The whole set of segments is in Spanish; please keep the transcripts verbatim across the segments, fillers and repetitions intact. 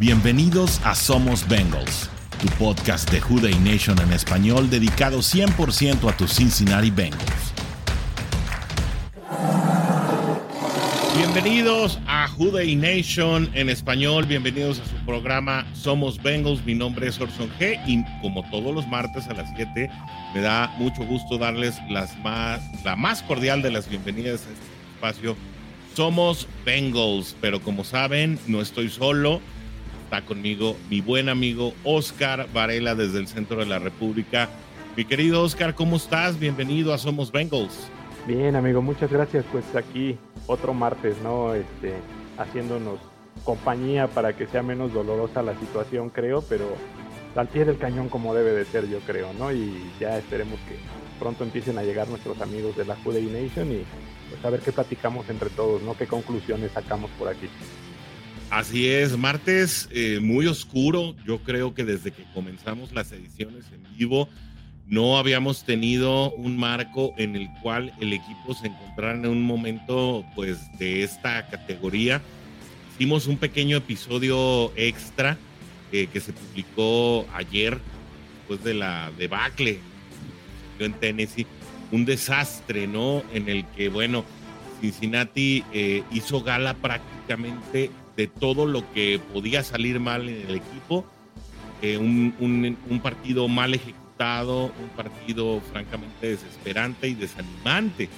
Bienvenidos a Somos Bengals, tu podcast de Who Dey Nation en español dedicado cien por ciento a tus Cincinnati Bengals. Bienvenidos a Who Dey Nation en español, bienvenidos a su programa Somos Bengals. Mi nombre es Orson G y como todos los martes a las siete me da mucho gusto darles las más, la más cordial de las bienvenidas a este espacio Somos Bengals, pero como saben no estoy solo. Está conmigo mi buen amigo Oscar Varela desde el centro de la República. Mi querido Oscar, ¿cómo estás? Bienvenido a Somos Bengals. Bien, amigo, muchas gracias. Pues aquí otro martes, ¿no? Este, haciéndonos compañía para que sea menos dolorosa la situación, creo, pero al pie del cañón como debe de ser, yo creo, ¿no? Y ya esperemos que pronto empiecen a llegar nuestros amigos de la Who Dey Nation y pues a ver qué platicamos entre todos, ¿no? Qué conclusiones sacamos por aquí. Así es, martes eh, muy oscuro. Yo creo que desde que comenzamos las ediciones en vivo no habíamos tenido un marco en el cual el equipo se encontrara en un momento pues de esta categoría. Hicimos un pequeño episodio extra eh, que se publicó ayer después de la debacle en Tennessee, un desastre, ¿no? En el que bueno, Cincinnati eh, hizo gala prácticamente de todo lo que podía salir mal en el equipo. Eh, un, un, un partido mal ejecutado, un partido francamente desesperante y desanimante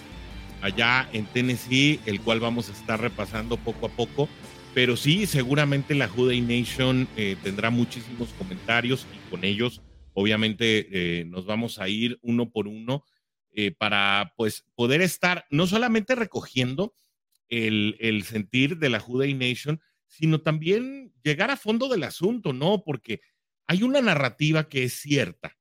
allá en Tennessee, el cual vamos a estar repasando poco a poco, pero sí, seguramente la Who Dey Nation eh, tendrá muchísimos comentarios y con ellos obviamente eh, nos vamos a ir uno por uno eh, para pues poder estar no solamente recogiendo El, el sentir de la Who Dey Nation, sino también llegar a fondo del asunto, ¿no? Porque hay una narrativa que es cierta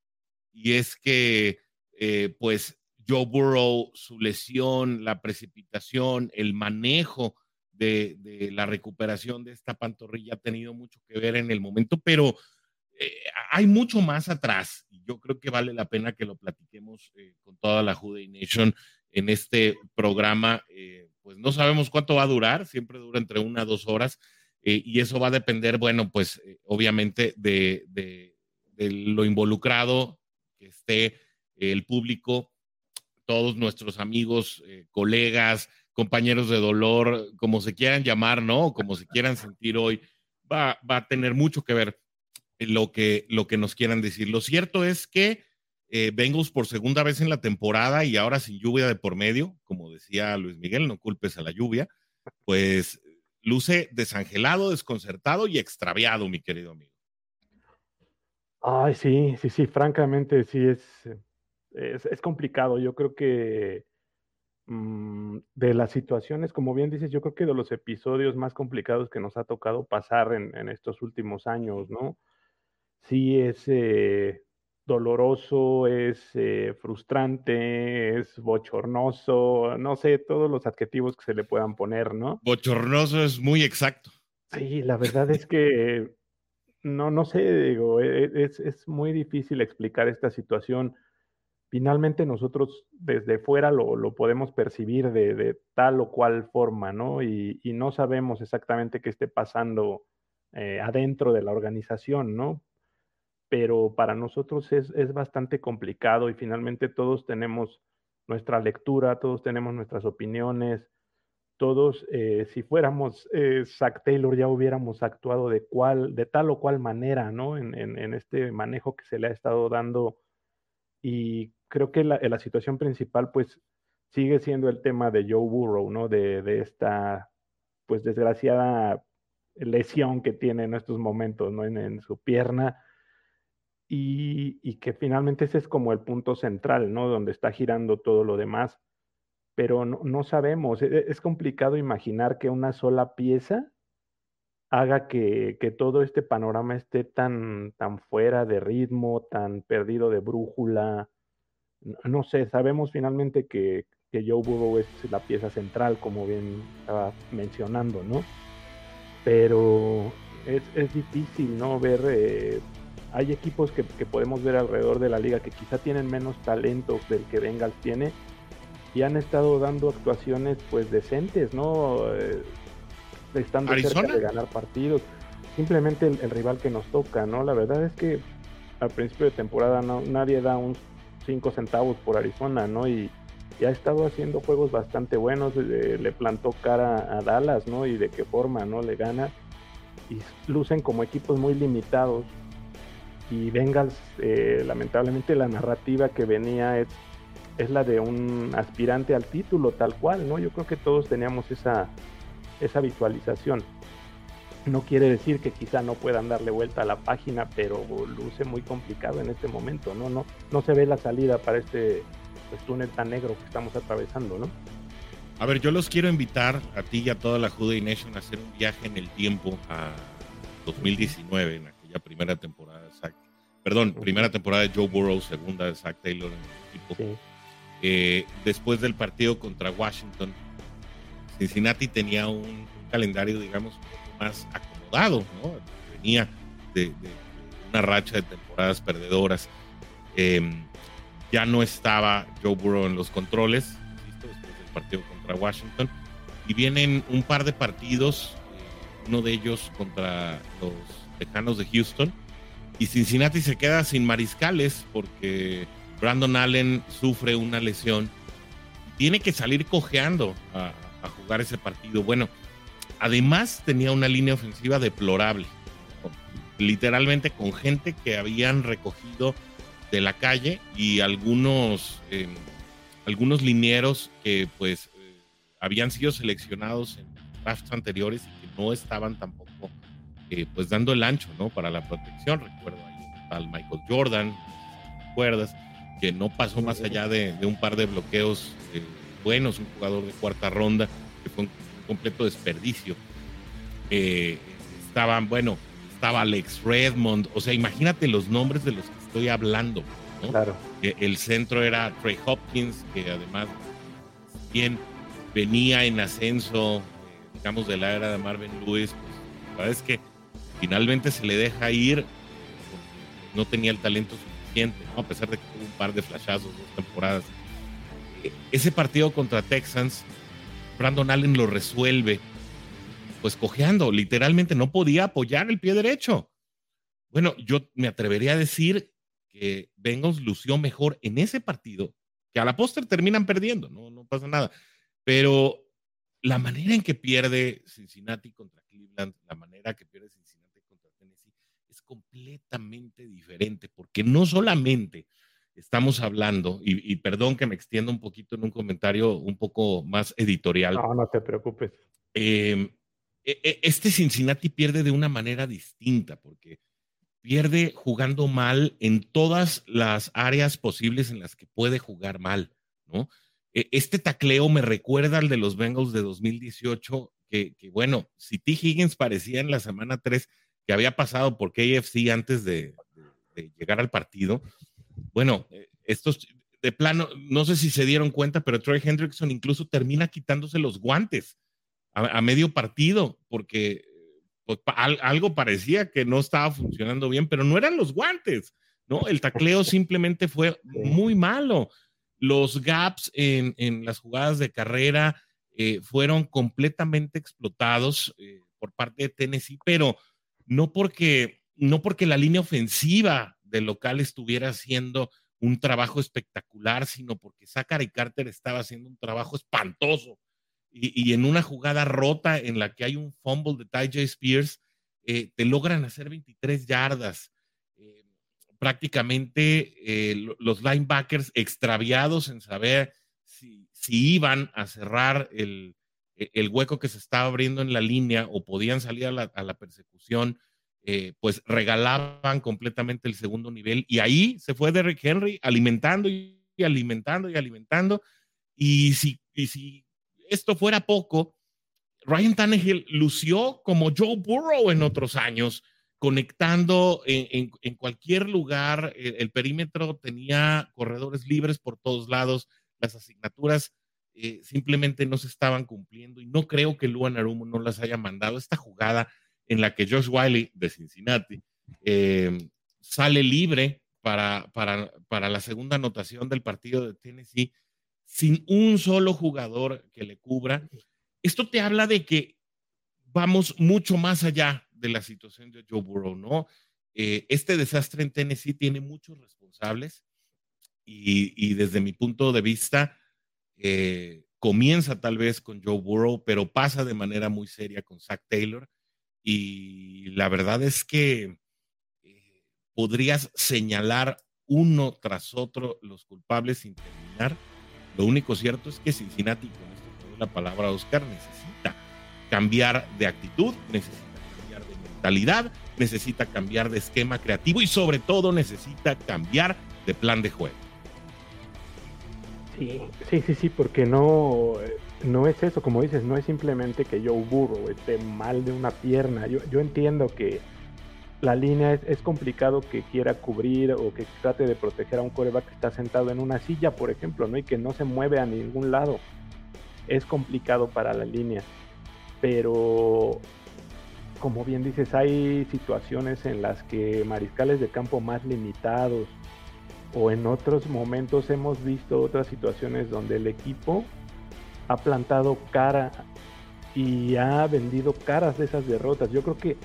y es que, eh, pues, Joe Burrow, su lesión, la precipitación, el manejo de, de la recuperación de esta pantorrilla ha tenido mucho que ver en el momento, pero eh, hay mucho más atrás y yo creo que vale la pena que lo platiquemos eh, con toda la Who Dey Nation en este programa. Eh, pues no sabemos cuánto va a durar, siempre dura entre una a dos horas, eh, y eso va a depender, bueno, pues eh, obviamente de, de, de lo involucrado que esté eh, el público, todos nuestros amigos, eh, colegas, compañeros de dolor, como se quieran llamar, ¿no? Como se quieran sentir hoy, va, va a tener mucho que ver en lo que, lo que nos quieran decir. Lo cierto es que Eh, Bengals por segunda vez en la temporada y ahora sin lluvia de por medio, como decía Luis Miguel, no culpes a la lluvia, pues luce desangelado, desconcertado y extraviado, mi querido amigo. Ay, sí, sí, sí, francamente sí es, es, es complicado. Yo creo que mmm, de las situaciones, como bien dices, yo creo que de los episodios más complicados que nos ha tocado pasar en, en estos últimos años, ¿no? Sí es... Eh, doloroso, es eh, frustrante, es bochornoso, no sé, todos los adjetivos que se le puedan poner, ¿no? Bochornoso es muy exacto. Sí, la verdad es que, no, no sé, digo, es, es muy difícil explicar esta situación. Finalmente nosotros desde fuera lo, lo podemos percibir de, de tal o cual forma, ¿no? Y, y no sabemos exactamente qué esté pasando eh, adentro de la organización, ¿no? Pero para nosotros es, es bastante complicado y finalmente todos tenemos nuestra lectura, todos tenemos nuestras opiniones, todos, eh, si fuéramos eh, Zac Taylor, ya hubiéramos actuado de, cual, de tal o cual manera, ¿no? En, en, en este manejo que se le ha estado dando. Y creo que la, la situación principal, pues, sigue siendo el tema de Joe Burrow, ¿no? De, de esta, pues, desgraciada lesión que tiene en estos momentos, ¿no? En, en su pierna. Y, y que finalmente ese es como el punto central, ¿no? Donde está girando todo lo demás, pero no, no sabemos, es, es complicado imaginar que una sola pieza haga que, que todo este panorama esté tan, tan fuera de ritmo, tan perdido de brújula, no sé, sabemos finalmente que, que Joe Burrow es la pieza central, como bien estaba mencionando, ¿no? Pero es, es difícil, ¿no? Ver... Eh, Hay equipos que, que podemos ver alrededor de la liga que quizá tienen menos talento del que Bengals tiene y han estado dando actuaciones pues decentes, ¿no? Eh, estando cerca de ganar partidos. simplemente el, el rival que nos toca, ¿no? La verdad es que al principio de temporada no, nadie da un cinco centavos por Arizona, ¿no? Y, y ha estado haciendo juegos bastante buenos, eh, le plantó cara a Dallas, ¿no? Y de qué forma, ¿no? Le gana. Y lucen como equipos muy limitados. Y Bengals, eh, lamentablemente, la narrativa que venía es, es la de un aspirante al título, tal cual, ¿no? Yo creo que todos teníamos esa, esa visualización. No quiere decir que quizá no puedan darle vuelta a la página, pero luce muy complicado en este momento, ¿no? No, no se ve la salida para este, pues, túnel tan negro que estamos atravesando, ¿no? A ver, yo los quiero invitar a ti y a toda la Who Dey Nation a hacer un viaje en el tiempo a dos mil diecinueve, en aquella primera temporada de Zac, perdón, primera temporada de Joe Burrow, segunda de Zac Taylor en el equipo. Sí. Eh, después del partido contra Washington, Cincinnati tenía un calendario, digamos, un poco más acomodado, ¿no? Venía de, de una racha de temporadas perdedoras. Eh, ya no estaba Joe Burrow en los controles, ¿listo? Después del partido contra Washington, y vienen un par de partidos, eh, uno de ellos contra los Tejanos de Houston, y Cincinnati se queda sin mariscales porque Brandon Allen sufre una lesión, tiene que salir cojeando a, a jugar ese partido. Bueno, además tenía una línea ofensiva deplorable, con, literalmente con gente que habían recogido de la calle, y algunos eh, algunos linieros que pues habían sido seleccionados en drafts anteriores y que no estaban tampoco eh, pues dando el ancho, ¿no? Para la protección. Recuerdo ahí al Michael Jordan, ¿recuerdas? Que no pasó más allá de, de un par de bloqueos eh, buenos, un jugador de cuarta ronda que fue un completo desperdicio. Eh, estaban, bueno, estaba Alex Redmond, o sea, imagínate los nombres de los que estoy hablando, ¿no? Claro. Eh, el centro era Trey Hopkins, que además bien venía en ascenso, digamos, de la era de Marvin Lewis. Pues, la verdad es que finalmente se le deja ir porque no tenía el talento suficiente, ¿no? A pesar de que tuvo un par de flashazos, dos temporadas. Ese partido contra Texans, Brandon Allen lo resuelve pues cojeando, literalmente no podía apoyar el pie derecho. Bueno, yo me atrevería a decir que Bengals lució mejor en ese partido, que a la postre terminan perdiendo, no, no pasa nada. Pero la manera en que pierde Cincinnati contra Cleveland, la manera que pierde Cincinnati contra Tennessee, es completamente diferente, porque no solamente estamos hablando, y, y perdón que me extienda un poquito en un comentario un poco más editorial. No, no te preocupes. Eh, este Cincinnati pierde de una manera distinta, porque pierde jugando mal en todas las áreas posibles en las que puede jugar mal, ¿no? Este tacleo me recuerda al de los Bengals de dos mil dieciocho, que, que bueno, si T. Higgins parecía en la semana tres que había pasado por K F C antes de, de, de llegar al partido, bueno, estos de plano, no sé si se dieron cuenta, pero Trey Hendrickson incluso termina quitándose los guantes a, a medio partido, porque pues, al, algo parecía que no estaba funcionando bien, pero no eran los guantes, ¿no? El tacleo simplemente fue muy malo. Los gaps en, en las jugadas de carrera eh, fueron completamente explotados eh, por parte de Tennessee, pero no porque, no porque la línea ofensiva del local estuviera haciendo un trabajo espectacular, sino porque Zachary Carter estaba haciendo un trabajo espantoso. Y, y en una jugada rota en la que hay un fumble de Tyjae Spears, eh, te logran hacer veintitrés yardas. Prácticamente eh, los linebackers extraviados en saber si, si iban a cerrar el, el hueco que se estaba abriendo en la línea o podían salir a la, a la persecución, eh, pues regalaban completamente el segundo nivel. Y ahí se fue Derrick Henry alimentando y alimentando y alimentando. Y si, y si esto fuera poco, Ryan Tannehill lució como Joe Burrow en otros años, conectando en, en, en cualquier lugar. El, el perímetro tenía corredores libres por todos lados, las asignaturas eh, simplemente no se estaban cumpliendo, y no creo que Lou Anarumo no las haya mandado. Esta jugada en la que Josh Wiley de Cincinnati eh, sale libre para, para, para la segunda anotación del partido de Tennessee sin un solo jugador que le cubra. Esto te habla de que vamos mucho más allá de la situación de Joe Burrow, ¿no? Eh, este desastre en Tennessee tiene muchos responsables y, y desde mi punto de vista eh, comienza tal vez con Joe Burrow, pero pasa de manera muy seria con Zac Taylor, y la verdad es que eh, podrías señalar uno tras otro los culpables sin terminar. Lo único cierto es que Cincinnati, con esto te doy la palabra, Oscar, necesita cambiar de actitud, necesita cambiar de mentalidad, necesita cambiar de esquema creativo y sobre todo necesita cambiar de plan de juego. Sí, sí, sí, sí, porque no, no es eso, como dices, no es simplemente que Joe Burrow esté mal de una pierna. Yo, yo entiendo que la línea es, es complicado que quiera cubrir o que trate de proteger a un quarterback que está sentado en una silla, por ejemplo, ¿no? Y que no se mueve a ningún lado. Es complicado para la línea, pero como bien dices, hay situaciones en las que mariscales de campo más limitados o en otros momentos hemos visto otras situaciones donde el equipo ha plantado cara y ha vendido caras de esas derrotas. Yo creo que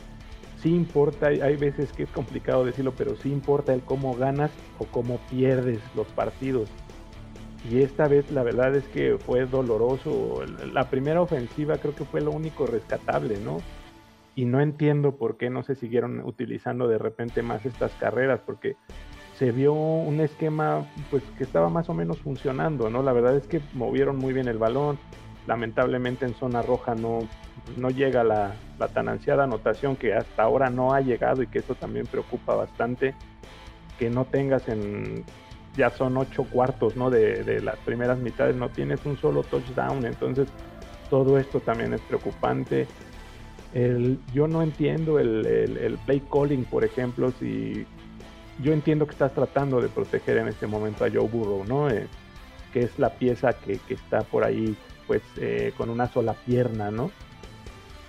sí importa, hay veces que es complicado decirlo, pero sí importa el cómo ganas o cómo pierdes los partidos. Y esta vez la verdad es que fue doloroso. La primera ofensiva creo que fue lo único rescatable, ¿no? Y no entiendo por qué no se siguieron utilizando de repente más estas carreras, porque se vio un esquema pues que estaba más o menos funcionando, ¿no? La verdad es que movieron muy bien el balón. Lamentablemente en zona roja no, no llega la, la tan ansiada anotación que hasta ahora no ha llegado, y que eso también preocupa bastante, que no tengas en... ya son ocho cuartos, ¿no? De, de las primeras mitades no tienes un solo touchdown, entonces todo esto también es preocupante. El, yo no entiendo el, el, el play calling, por ejemplo, si... Yo entiendo que estás tratando de proteger en este momento a Joe Burrow, ¿no? Eh, que es la pieza que, que está por ahí, pues, eh, con una sola pierna, ¿no?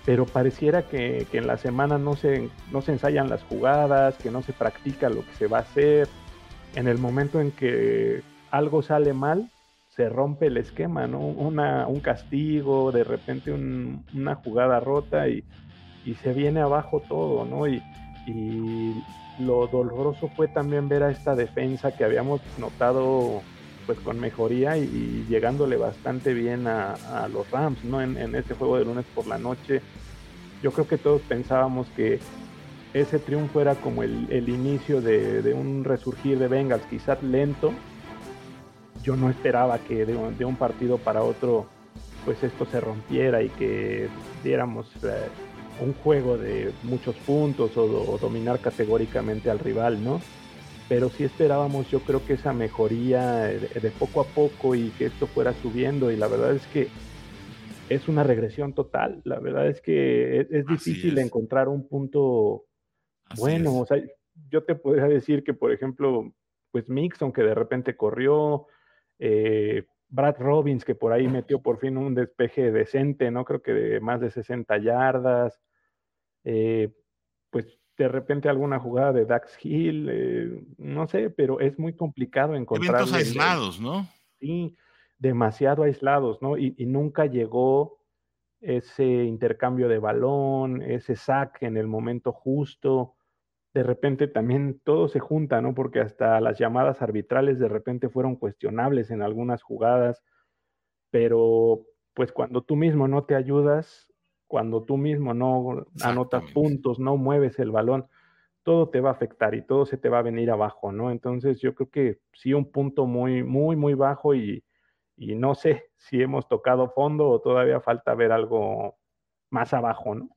Pero pareciera que, que en la semana no se, no se ensayan las jugadas, que no se practica lo que se va a hacer. En el momento en que algo sale mal, se rompe el esquema, ¿no? Una, un castigo, de repente un, una jugada rota y, y se viene abajo todo, ¿no? Y... y lo doloroso fue también ver a esta defensa que habíamos notado pues con mejoría y, y llegándole bastante bien a, a los Rams, ¿no? En, en este juego de lunes por la noche. Yo creo que todos pensábamos que ese triunfo era como el, el inicio de, de un resurgir de Bengals, quizás lento. Yo no esperaba que de un, de un partido para otro pues esto se rompiera y que diéramos... Eh, un juego de muchos puntos o, o dominar categóricamente al rival, ¿no? Pero sí esperábamos, yo creo que esa mejoría de, de poco a poco y que esto fuera subiendo, y la verdad es que es una regresión total. La verdad es que es, es difícil es. encontrar un punto Así bueno. Es. O sea, yo te podría decir que, por ejemplo, pues Mixon, que de repente corrió, eh, Brad Robbins, que por ahí metió por fin un despeje decente, ¿no? Creo que de más de sesenta yardas. Eh, pues de repente alguna jugada de Dax Hill, eh, no sé, pero es muy complicado encontrar... Eventos aislados, ¿no? Sí, demasiado aislados, ¿no? Y, y nunca llegó ese intercambio de balón, ese sack en el momento justo. De repente también todo se junta, ¿no? Porque hasta las llamadas arbitrales de repente fueron cuestionables en algunas jugadas, pero pues cuando tú mismo no te ayudas, cuando tú mismo no anotas puntos, no mueves el balón, todo te va a afectar y todo se te va a venir abajo, ¿no? Entonces yo creo que sí, un punto muy, muy, muy bajo y, y no sé si hemos tocado fondo o todavía falta ver algo más abajo, ¿no?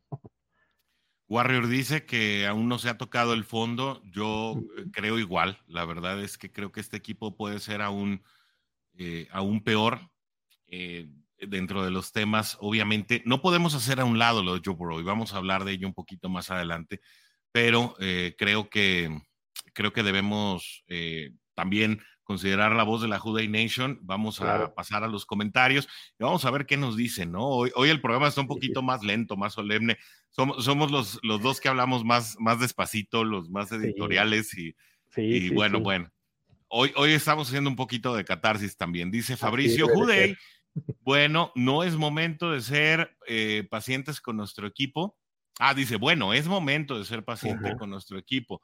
Warrior dice que aún no se ha tocado el fondo. Yo creo igual. La verdad es que creo que este equipo puede ser aún, eh, aún peor eh, dentro de los temas. Obviamente, no podemos hacer a un lado lo de Joe Burrow y vamos a hablar de ello un poquito más adelante, pero eh, creo, que, creo que debemos eh, también considerar la voz de la Who Dey Nation. Vamos a claro. pasar a los comentarios y vamos a ver qué nos dicen, ¿no? Hoy, hoy el programa está un poquito más lento, más solemne. Somos, somos los, los dos que hablamos más, más despacito, los más editoriales, sí. y, sí, y sí, bueno, sí. bueno. Hoy, hoy estamos haciendo un poquito de catarsis también. Dice Fabricio sí, Judey, bueno, no es momento de ser eh, pacientes con nuestro equipo, Ah, dice, bueno, es momento de ser paciente uh-huh. con nuestro equipo.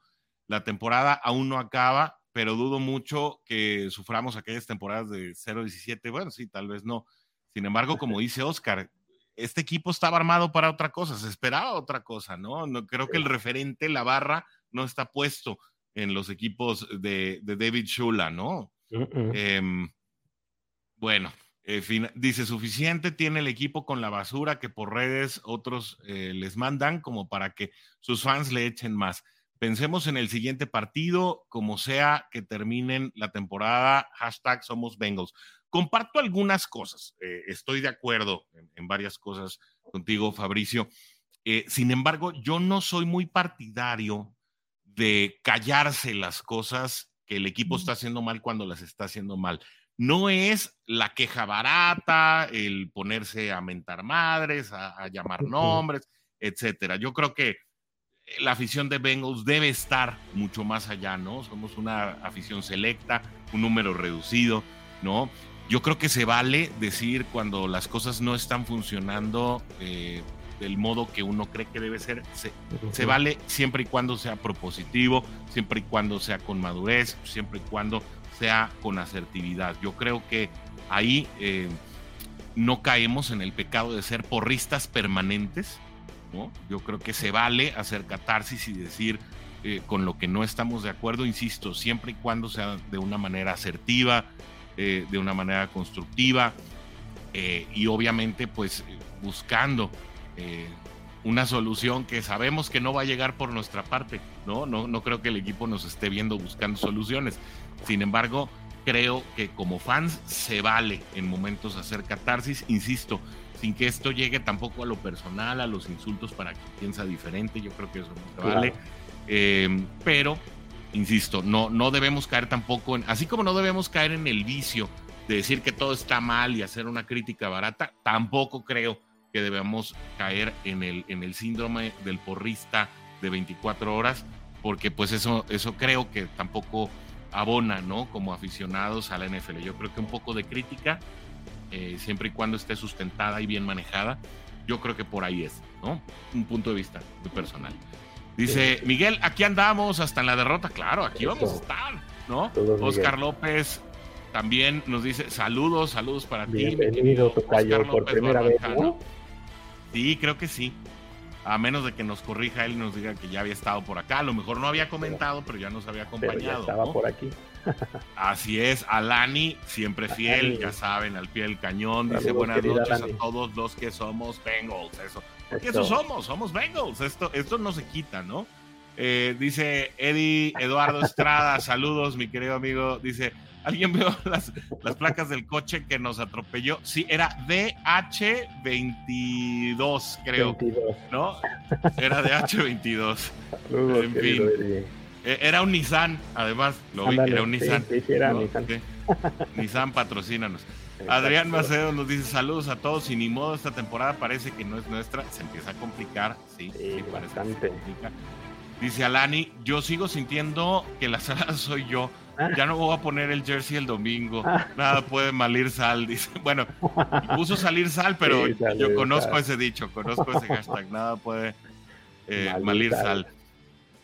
La temporada aún no acaba, pero dudo mucho que suframos aquellas temporadas de cero diecisiete. Bueno, sí, tal vez no. Sin embargo, como dice Oscar, este equipo estaba armado para otra cosa, se esperaba otra cosa, ¿no? No creo que el referente, la barra, no está puesto en los equipos de, de David Shula, ¿no? Uh-uh. Eh, bueno, eh, fin- dice, suficiente tiene el equipo con la basura que por redes otros eh, les mandan como para que sus fans le echen más. Pensemos en el siguiente partido, como sea que terminen la temporada, hashtag Somos Bengals. Comparto algunas cosas, eh, estoy de acuerdo en, en varias cosas contigo, Fabricio. Eh, sin embargo, yo no soy muy partidario de callarse las cosas que el equipo está haciendo mal cuando las está haciendo mal. No es la queja barata, el ponerse a mentar madres, a, a llamar nombres, etcétera. Yo creo que la afición de Bengals debe estar mucho más allá, ¿no? Somos una afición selecta, un número reducido, ¿no? Yo creo que se vale decir cuando las cosas no están funcionando eh, del modo que uno cree que debe ser, se, se vale siempre y cuando sea propositivo, siempre y cuando sea con madurez, siempre y cuando sea con asertividad. Yo creo que ahí eh, no caemos en el pecado de ser porristas permanentes, ¿no? Yo creo que se vale hacer catarsis y decir eh, con lo que no estamos de acuerdo, insisto, siempre y cuando sea de una manera asertiva, Eh, de una manera constructiva eh, y obviamente pues buscando eh, una solución que sabemos que no va a llegar por nuestra parte, ¿no? No, no creo que el equipo nos esté viendo buscando soluciones. Sin embargo, creo que como fans se vale en momentos hacer catarsis, insisto, sin que esto llegue tampoco a lo personal, a los insultos para quien piensa diferente. Yo creo que eso no se vale, eh, pero insisto, no, no debemos caer tampoco en, así como no debemos caer en el vicio de decir que todo está mal y hacer una crítica barata, tampoco creo que debamos caer en el, en el síndrome del porrista de veinticuatro horas, porque pues eso, eso creo que tampoco abona, ¿no? Como aficionados a la N F L. Yo creo que un poco de crítica, eh, siempre y cuando esté sustentada y bien manejada, yo creo que por ahí es, ¿no? Un punto de vista personal. Dice, Miguel, aquí andamos hasta en la derrota. Claro, aquí vamos a estar, ¿no? Oscar López también nos dice, saludos, saludos para ti. Bienvenido, Tocayo, por primera vez, ¿no? Sí, creo que sí. A menos de que nos corrija él y nos diga que ya había estado por acá. A lo mejor no había comentado, pero ya nos había acompañado. Pero ya estaba, ¿no?, por aquí. Así es, Alani, siempre fiel, ya saben, al pie del cañón. Dice, buenas noches a todos los que somos Bengals. Eso. Porque eso somos, somos Bengals, esto, esto no se quita, ¿no? Eh, dice Eddie Eduardo Estrada, saludos, mi querido amigo. Dice, ¿alguien vio las, las placas del coche que nos atropelló? Sí, era D H veintidós, creo, veintidós. ¿No? Era D H veintidós. Saludos, en fin. Eddie. Era un Nissan, además, lo vi. Ándale, era un sí, Nissan. Sí, sí, era, ¿no? Nissan. Okay. Nissan, patrocínanos. Adrián Macedo nos dice saludos a todos y ni modo, esta temporada parece que no es nuestra, se empieza a complicar, sí, sí, sí parece que se complica. Dice Alani, yo sigo sintiendo que la sala soy yo, ya no voy a poner el jersey el domingo, nada puede malir sal, dice, bueno, puso salir sal, pero sí, salir, yo conozco sal. Ese dicho, conozco ese hashtag, nada puede eh, malir sal. sal.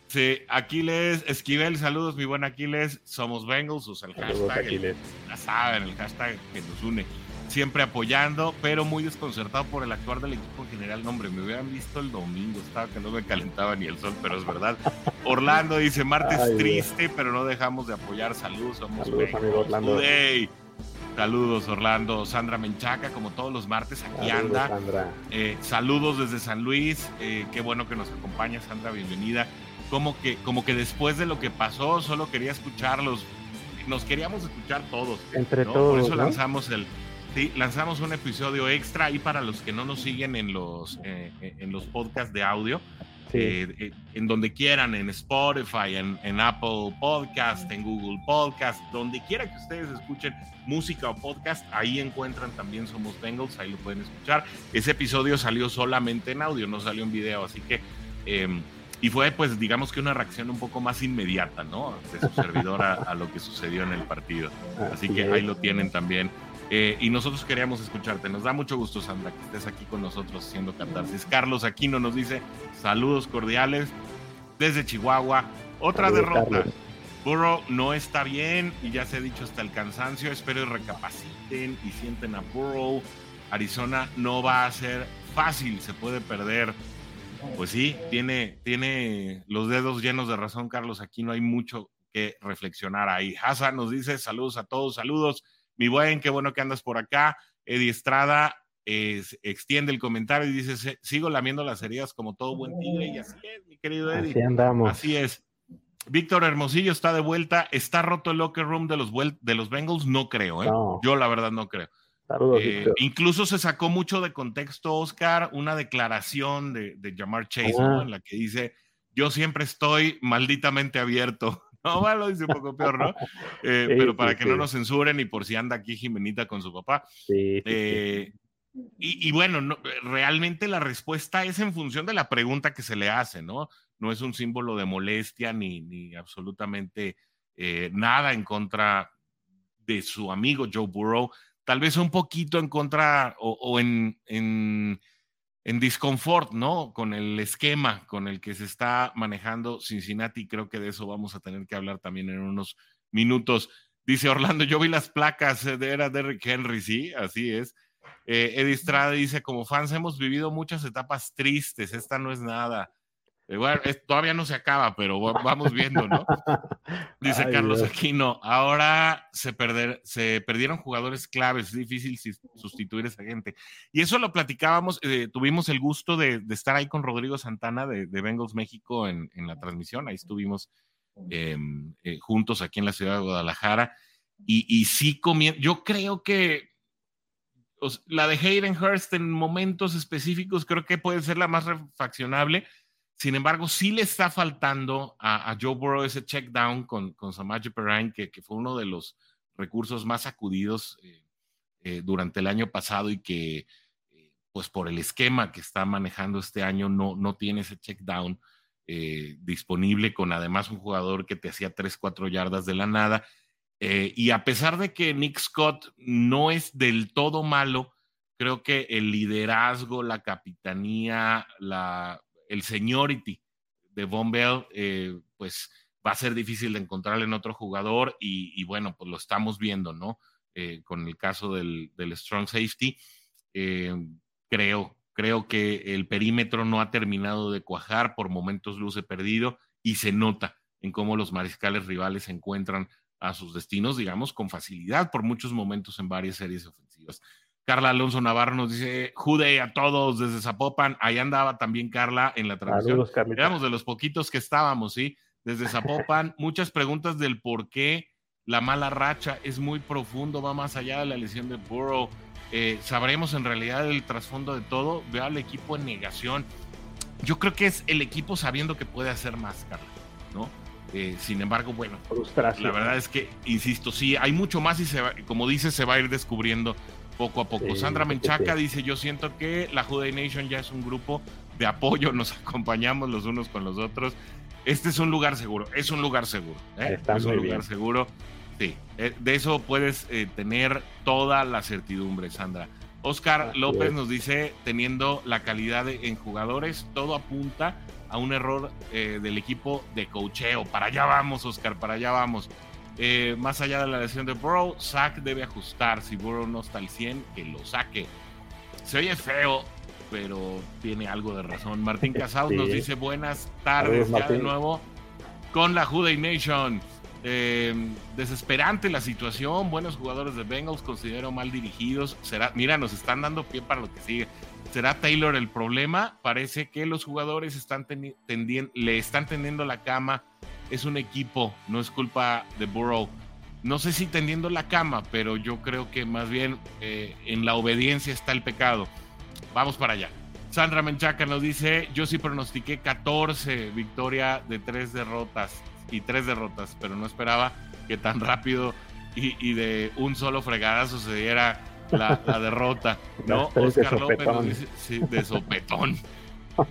Sí, Aquiles Esquivel, saludos, mi buen Aquiles, somos Bengals, usa el hashtag, el, ya saben, el hashtag que nos une, siempre apoyando, pero muy desconcertado por el actuar del equipo en general. No, hombre, me hubieran visto el domingo, estaba que no me calentaba ni el sol, pero es verdad. Orlando dice, martes Ay, triste, pero no dejamos de apoyar, saludos, somos saludos, Bengals, Who Dey. Saludos, Orlando. Sandra Menchaca, como todos los martes, aquí saludos, anda. Eh, saludos desde San Luis, eh, qué bueno que nos acompaña, Sandra, bienvenida. Como que, como que después de lo que pasó, solo quería escucharlos. Nos queríamos escuchar todos. Entre ¿no? todos. Por eso ¿no? lanzamos el, sí, lanzamos un episodio extra ahí para los que no nos siguen en los, eh, en los podcasts de audio, sí. eh, eh, en donde quieran, en Spotify, en, en Apple Podcast, en Google Podcast, donde quiera que ustedes escuchen música o podcast, ahí encuentran también Somos Bengals, ahí lo pueden escuchar. Ese episodio salió solamente en audio, no salió en video, así que. Eh, Y fue, pues, digamos que una reacción un poco más inmediata, ¿no? De su servidor a, a lo que sucedió en el partido. Así que ahí lo tienen también. eh, y nosotros queríamos escucharte. Nos da mucho gusto, Sandra, que estés aquí con nosotros haciendo catarsis. Carlos Aquino nos dice saludos cordiales desde Chihuahua. Otra saludos, derrota. Carlos. Burrow no está bien y ya se ha dicho hasta el cansancio. Espero y recapaciten y sienten a Burrow. Arizona no va a ser fácil, se puede perder. Pues sí, tiene, tiene los dedos llenos de razón, Carlos. Aquí no hay mucho que reflexionar ahí. Hassan nos dice saludos a todos, saludos. Mi buen, qué bueno que andas por acá. Eddie Estrada eh, extiende el comentario y dice, sigo lamiendo las heridas como todo buen tigre. Y así es, mi querido Eddie. Así andamos. Así es. Víctor Hermosillo está de vuelta. ¿Está roto el locker room de los, de los Bengals? No creo, ¿eh? No. Yo la verdad no creo. Saludos, eh, incluso se sacó mucho de contexto, Oscar, una declaración de, de Ja'Marr Chase, ¿no? En la que dice, yo siempre estoy malditamente abierto. No, bueno, lo dice un poco peor, ¿no? Eh, sí, pero para sí, que sí. no nos censuren y por si anda aquí Jimenita con su papá. Sí, sí, eh, sí. Y, y bueno, no, realmente la respuesta es en función de la pregunta que se le hace, ¿no? No es un símbolo de molestia ni, ni absolutamente eh, nada en contra de su amigo Joe Burrow. Tal vez un poquito en contra o, o en, en, en disconfort, ¿no? Con el esquema con el que se está manejando Cincinnati. Creo que de eso vamos a tener que hablar también en unos minutos. Dice Orlando, yo vi las placas, de era Derrick Henry, sí, así es. Eh, Eddie Estrada dice, como fans hemos vivido muchas etapas tristes, esta no es nada. Eh, bueno, es, todavía no se acaba, pero vamos viendo, ¿no? Dice Ay, Carlos Dios. Aquino, ahora se, perder, se perdieron jugadores claves, es difícil sustituir a esa gente. Y eso lo platicábamos, eh, tuvimos el gusto de, de estar ahí con Rodrigo Santana de, de Bengals México en, en la transmisión, ahí estuvimos eh, eh, juntos aquí en la ciudad de Guadalajara, y, y sí comien- yo creo que o sea, la de Hayden Hurst en momentos específicos creo que puede ser la más refaccionable. Sin embargo, sí le está faltando a, a Joe Burrow ese check down con, con Samaje Perine, que, que fue uno de los recursos más acudidos eh, eh, durante el año pasado y que, eh, pues por el esquema que está manejando este año, no, no tiene ese check down eh, disponible, con además un jugador que te hacía tres, cuatro yardas de la nada. Eh, y a pesar de que Nick Scott no es del todo malo, creo que el liderazgo, la capitanía, la... el seniority de Von Bell, eh, pues va a ser difícil de encontrar en otro jugador y, y bueno, pues lo estamos viendo, ¿no? Eh, con el caso del, del strong safety, eh, creo, creo que el perímetro no ha terminado de cuajar, por momentos luce perdido y se nota en cómo los mariscales rivales encuentran a sus destinos, digamos, con facilidad por muchos momentos en varias series ofensivas. Carla Alonso Navarro nos dice, Jude a todos desde Zapopan. Ahí andaba también Carla en la transmisión. Saludos, éramos de los poquitos que estábamos, ¿sí? Desde Zapopan. Muchas preguntas del por qué la mala racha es muy profundo, va más allá de la lesión de Burrow. Eh, sabremos en realidad el trasfondo de todo. Veo al equipo en negación. Yo creo que es el equipo sabiendo que puede hacer más, Carla, ¿no? Eh, sin embargo, bueno, frustración. La verdad es que, insisto, sí, hay mucho más y se va, como dices, se va a ir descubriendo poco a poco. Sí, Sandra Menchaca sí, sí. dice, yo siento que la Who Dey Nation ya es un grupo de apoyo, nos acompañamos los unos con los otros. Este es un lugar seguro, es un lugar seguro. ¿eh? Está es muy un lugar bien. seguro. Sí, de eso puedes eh, tener toda la certidumbre, Sandra. Oscar Así López es. nos dice, teniendo la calidad de, en jugadores, todo apunta a un error eh, del equipo de coacheo. Para allá vamos, Oscar, para allá vamos. Eh, más allá de la lesión de Burrow, Zac debe ajustar. Si Burrow no está al cien, que lo saque. Se oye feo, pero tiene algo de razón. Martín Casaus sí. nos dice buenas tardes, ver, ya de nuevo con la Who Dey Nation. Eh, desesperante la situación, buenos jugadores de Bengals, considero mal dirigidos. Será, mira, nos están dando pie para lo que sigue. ¿Será Taylor el problema? Parece que los jugadores están teni- tendien- le están tendiendo la cama. Es un equipo, no es culpa de Burrow. No sé si tendiendo la cama, pero yo creo que más bien eh, en la obediencia está el pecado. Vamos para allá. Sandra Menchaca nos dice, yo sí pronostiqué catorce victoria de tres derrotas y tres derrotas, pero no esperaba que tan rápido y, y de un solo fregadazo se diera la, la derrota. ¿No? Oscar López nos dice, sí, de sopetón.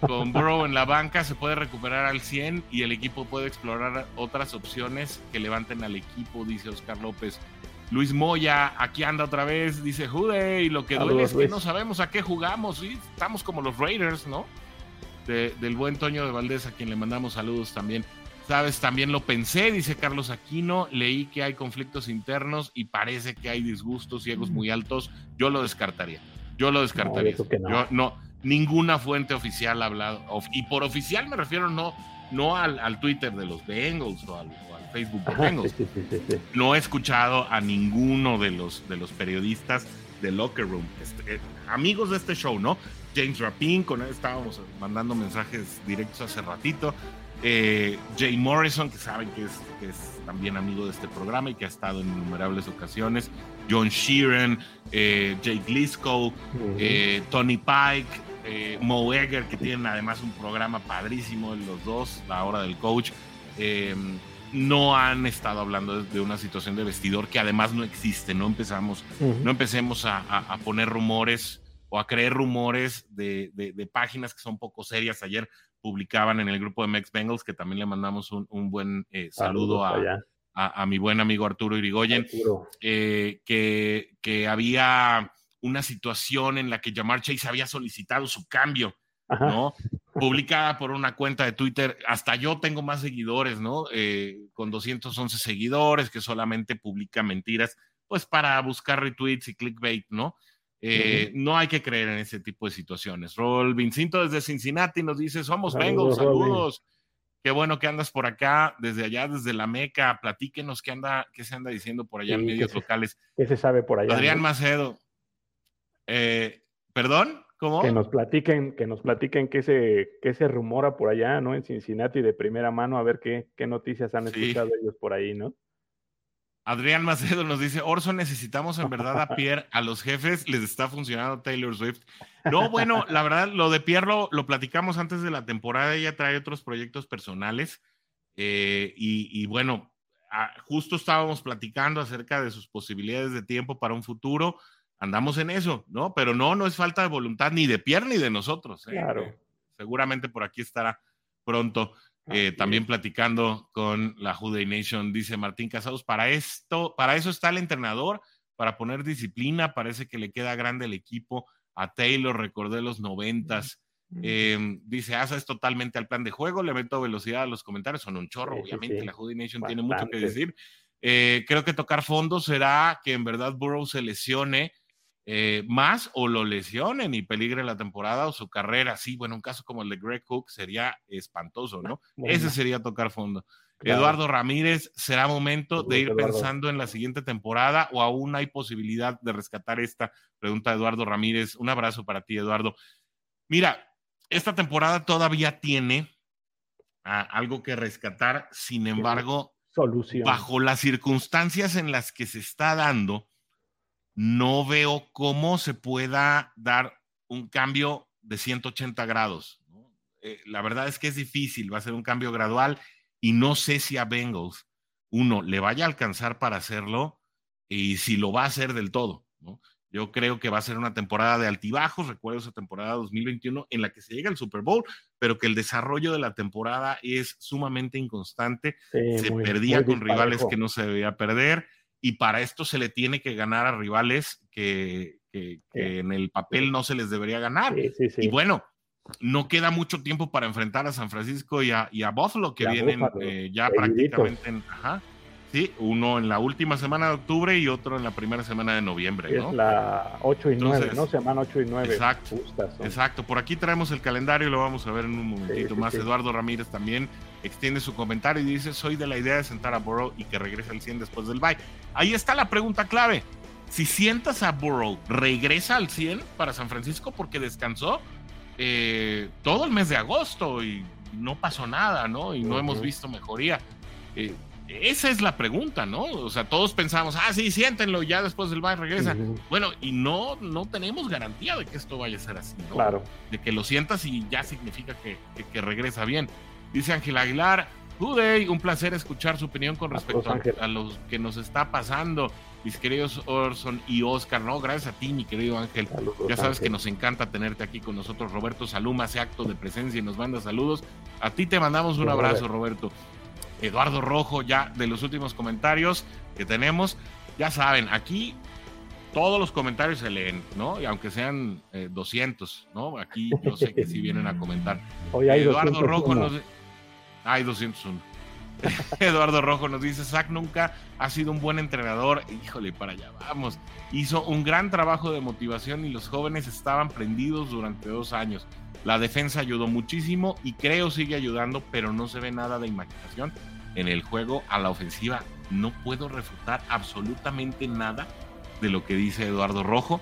Con Burrow en la banca se puede recuperar al cien y el equipo puede explorar otras opciones que levanten al equipo, dice Oscar López. Luis Moya, aquí anda otra vez, dice Jude, y lo que duele es que no sabemos a qué jugamos, ¿sí? Estamos como los Raiders, ¿no? De, del buen Toño de Valdés, a quien le mandamos saludos también. Sabes, también lo pensé, dice Carlos Aquino, leí que hay conflictos internos y parece que hay disgustos y egos muy altos. Yo lo descartaría, yo lo descartaría. No, yo no. Yo, no, ninguna fuente oficial ha hablado, of, y por oficial me refiero no, no al, al Twitter de los Bengals o al, o al Facebook de Bengals. Sí, sí, sí, sí. No he escuchado a ninguno de los, de los periodistas de Locker Room, este, eh, amigos de este show, ¿no? James Rapin, con él estábamos mandando mensajes directos hace ratito. Eh, Jay Morrison, que saben que es, que es también amigo de este programa y que ha estado en innumerables ocasiones, John Sheeran, eh, Jake Gliscoe, uh-huh. eh, Tony Pike, eh, Mo Egger, que tienen además un programa padrísimo los dos, La Hora del Coach, eh, no han estado hablando de una situación de vestidor que además no existe. No empezamos, uh-huh. no empecemos a, a, a poner rumores o a creer rumores de, de, de páginas que son poco serias. Ayer publicaban en el grupo de Mex Bengals, que también le mandamos un, un buen eh, saludo a, a, a mi buen amigo Arturo Irigoyen, Arturo. Eh, que, que había una situación en la que Ja'Marr Chase había solicitado su cambio, Ajá. ¿no? Publicada por una cuenta de Twitter, hasta yo tengo más seguidores, ¿no? Eh, con doscientos once seguidores, que solamente publica mentiras, pues para buscar retweets y clickbait, ¿no? Eh, uh-huh. No hay que creer en ese tipo de situaciones. Rol Vincinto desde Cincinnati nos dice: Somos Bengals, saludos. Qué bueno que andas por acá, desde allá, desde la Meca. Platíquenos qué anda, qué se anda diciendo por allá sí, en medios locales. ¿Qué se sabe por allá? Adrián ¿no? Macedo. Eh, ¿Perdón? ¿Cómo? Que nos platiquen, que nos platiquen qué se, qué se rumora por allá, ¿no? En Cincinnati de primera mano, a ver qué, qué noticias han escuchado sí. ellos por ahí, ¿no? Adrián Macedo nos dice, Orson, necesitamos en verdad a Pierre, a los jefes les está funcionando Taylor Swift. No, bueno, la verdad, lo de Pierre lo, lo platicamos antes de la temporada, ella trae otros proyectos personales, eh, y, y bueno, a, justo estábamos platicando acerca de sus posibilidades de tiempo para un futuro, andamos en eso, ¿no? Pero no, no es falta de voluntad ni de Pierre ni de nosotros. ¿eh? Claro. Eh, seguramente por aquí estará pronto. Eh, también platicando con la Who Dey Nation, dice Martín Casados, para esto, para eso está el entrenador, para poner disciplina, parece que le queda grande el equipo a Taylor, recordé los noventas, eh, dice Asa, es totalmente al plan de juego, le meto velocidad a los comentarios, son un chorro, sí, obviamente, sí. La Who Dey Nation Bastante. Tiene mucho que decir, eh, creo que tocar fondo será que en verdad Burrow se lesione eh, más o lo lesionen y peligre la temporada o su carrera. Sí, bueno, un caso como el de Greg Cook sería espantoso, ¿no? Bueno, ese sería tocar fondo. Claro. Eduardo Ramírez, ¿será momento de ir Eduardo. pensando en la siguiente temporada o aún hay posibilidad de rescatar esta? Pregunta Eduardo Ramírez. Un abrazo para ti, Eduardo. Mira, esta temporada todavía tiene ah, algo que rescatar, sin embargo, solución. Bajo las circunstancias en las que se está dando, no veo cómo se pueda dar un cambio de ciento ochenta grados, ¿no? Eh, la verdad es que es difícil, va a ser un cambio gradual y no sé si a Bengals, uno, le vaya a alcanzar para hacerlo y si lo va a hacer del todo, ¿no? Yo creo que va a ser una temporada de altibajos, recuerdo esa temporada dos mil veintiuno en la que se llega al Super Bowl, pero que el desarrollo de la temporada es sumamente inconstante, sí, se muy, perdía muy con disparejo. Rivales que no se debía perder, y para esto se le tiene que ganar a rivales que, que, que sí. en el papel no se les debería ganar. Sí, sí, sí. Y bueno, no queda mucho tiempo para enfrentar a San Francisco y a, y a Buffalo, que la vienen Buffalo, eh, ya prácticamente en, ajá, sí, uno en la última semana de octubre y otro en la primera semana de noviembre. ¿No? Es la ocho y nueve, ¿no? Semana ocho y nueve. Exacto, exacto. Por aquí traemos el calendario y lo vamos a ver en un momentito sí, sí, más. Sí. Eduardo Ramírez también extiende su comentario y dice, soy de la idea de sentar a Burrow y que regrese al cien después del bye. Ahí está la pregunta clave. Si sientas a Burrow, ¿regresa al cien para San Francisco? Porque descansó eh, todo el mes de agosto y no pasó nada, ¿no? Y no uh-huh. hemos visto mejoría. Eh, esa es la pregunta, ¿no? O sea, todos pensamos, ah, sí, siéntenlo, ya después del bye regresa. Uh-huh. Bueno, y no, no tenemos garantía de que esto vaya a ser así, ¿no? Claro. De que lo sientas y ya significa que, que, que regresa bien. Dice Ángel Aguilar, Jude, un placer escuchar su opinión con respecto a, a lo que nos está pasando, mis queridos Orson y Oscar. No, gracias a ti, mi querido Ángel. Saludos, ya sabes Ángel. Que nos encanta tenerte aquí con nosotros. Roberto Saluma hace acto de presencia y nos manda saludos. A ti te mandamos un abrazo, Roberto. Eduardo Rojo, ya de los últimos comentarios que tenemos, ya saben, aquí todos los comentarios se leen, ¿no? Y aunque sean eh, doscientos, ¿no? Aquí yo sé que sí vienen a comentar. Hoy hay Eduardo doscientos uno. Rojo nos... Hay doscientos uno. Eduardo Rojo nos dice, Zac nunca ha sido un buen entrenador. Híjole, para allá vamos. Hizo un gran trabajo de motivación y los jóvenes estaban prendidos durante dos años. La defensa ayudó muchísimo y creo sigue ayudando, pero no se ve nada de imaginación en el juego a la ofensiva. No puedo refutar absolutamente nada de lo que dice Eduardo Rojo,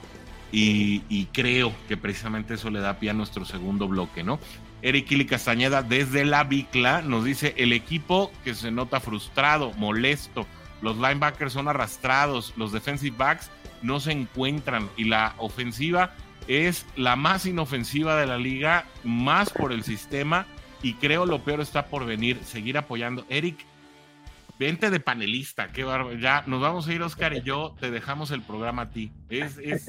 y, y creo que precisamente eso le da pie a nuestro segundo bloque, ¿no? Eric Ili Castañeda desde la Bicla nos dice, el equipo que se nota frustrado, molesto, los linebackers son arrastrados, los defensive backs no se encuentran y la ofensiva es la más inofensiva de la liga, más por el sistema, y creo lo peor está por venir. Seguir apoyando. Eric, vente de panelista, qué bárbaro. Ya nos vamos a ir, Oscar y yo, te dejamos el programa a ti. Es, es,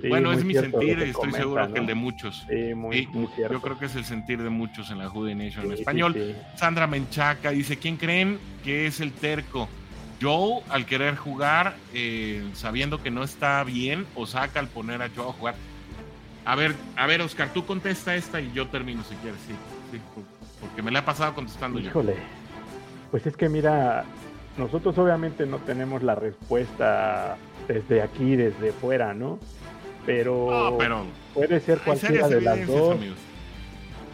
sí, bueno, es mi sentir, y estoy comenta, seguro, ¿no?, que el de muchos. Sí, muy, sí, muy cierto. Yo creo que es el sentir de muchos en la Who Dey Nation, sí, en español. Sí, sí. Sandra Menchaca dice, ¿quién creen que es el terco? Joe, al querer jugar, eh, sabiendo que no está bien, o Zac al poner a Joe a jugar. A ver, a ver, Oscar, tú contesta esta y yo termino si quieres, sí, sí, porque me la he pasado contestando. Híjole. Yo. Pues es que mira, nosotros obviamente no tenemos la respuesta desde aquí, desde fuera, ¿no? Pero, no, pero puede ser cualquiera de las dos. Amigos.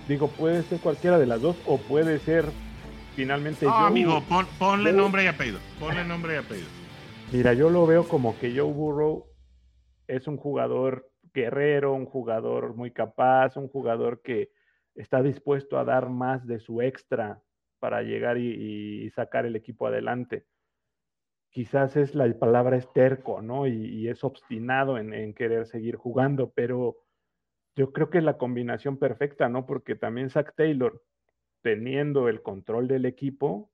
Digo, puede ser cualquiera de las dos o puede ser finalmente no, yo. Amigo, pon, ponle yo, nombre y apellido. Ponle nombre y apellido. Mira, yo lo veo como que Joe Burrow es un jugador guerrero, un jugador muy capaz, un jugador que está dispuesto a dar más de su extra para llegar y, y sacar el equipo adelante. Quizás es la palabra es terco, ¿no? Y, y es obstinado en, en querer seguir jugando, pero yo creo que es la combinación perfecta, ¿no? Porque también Zac Taylor, teniendo el control del equipo,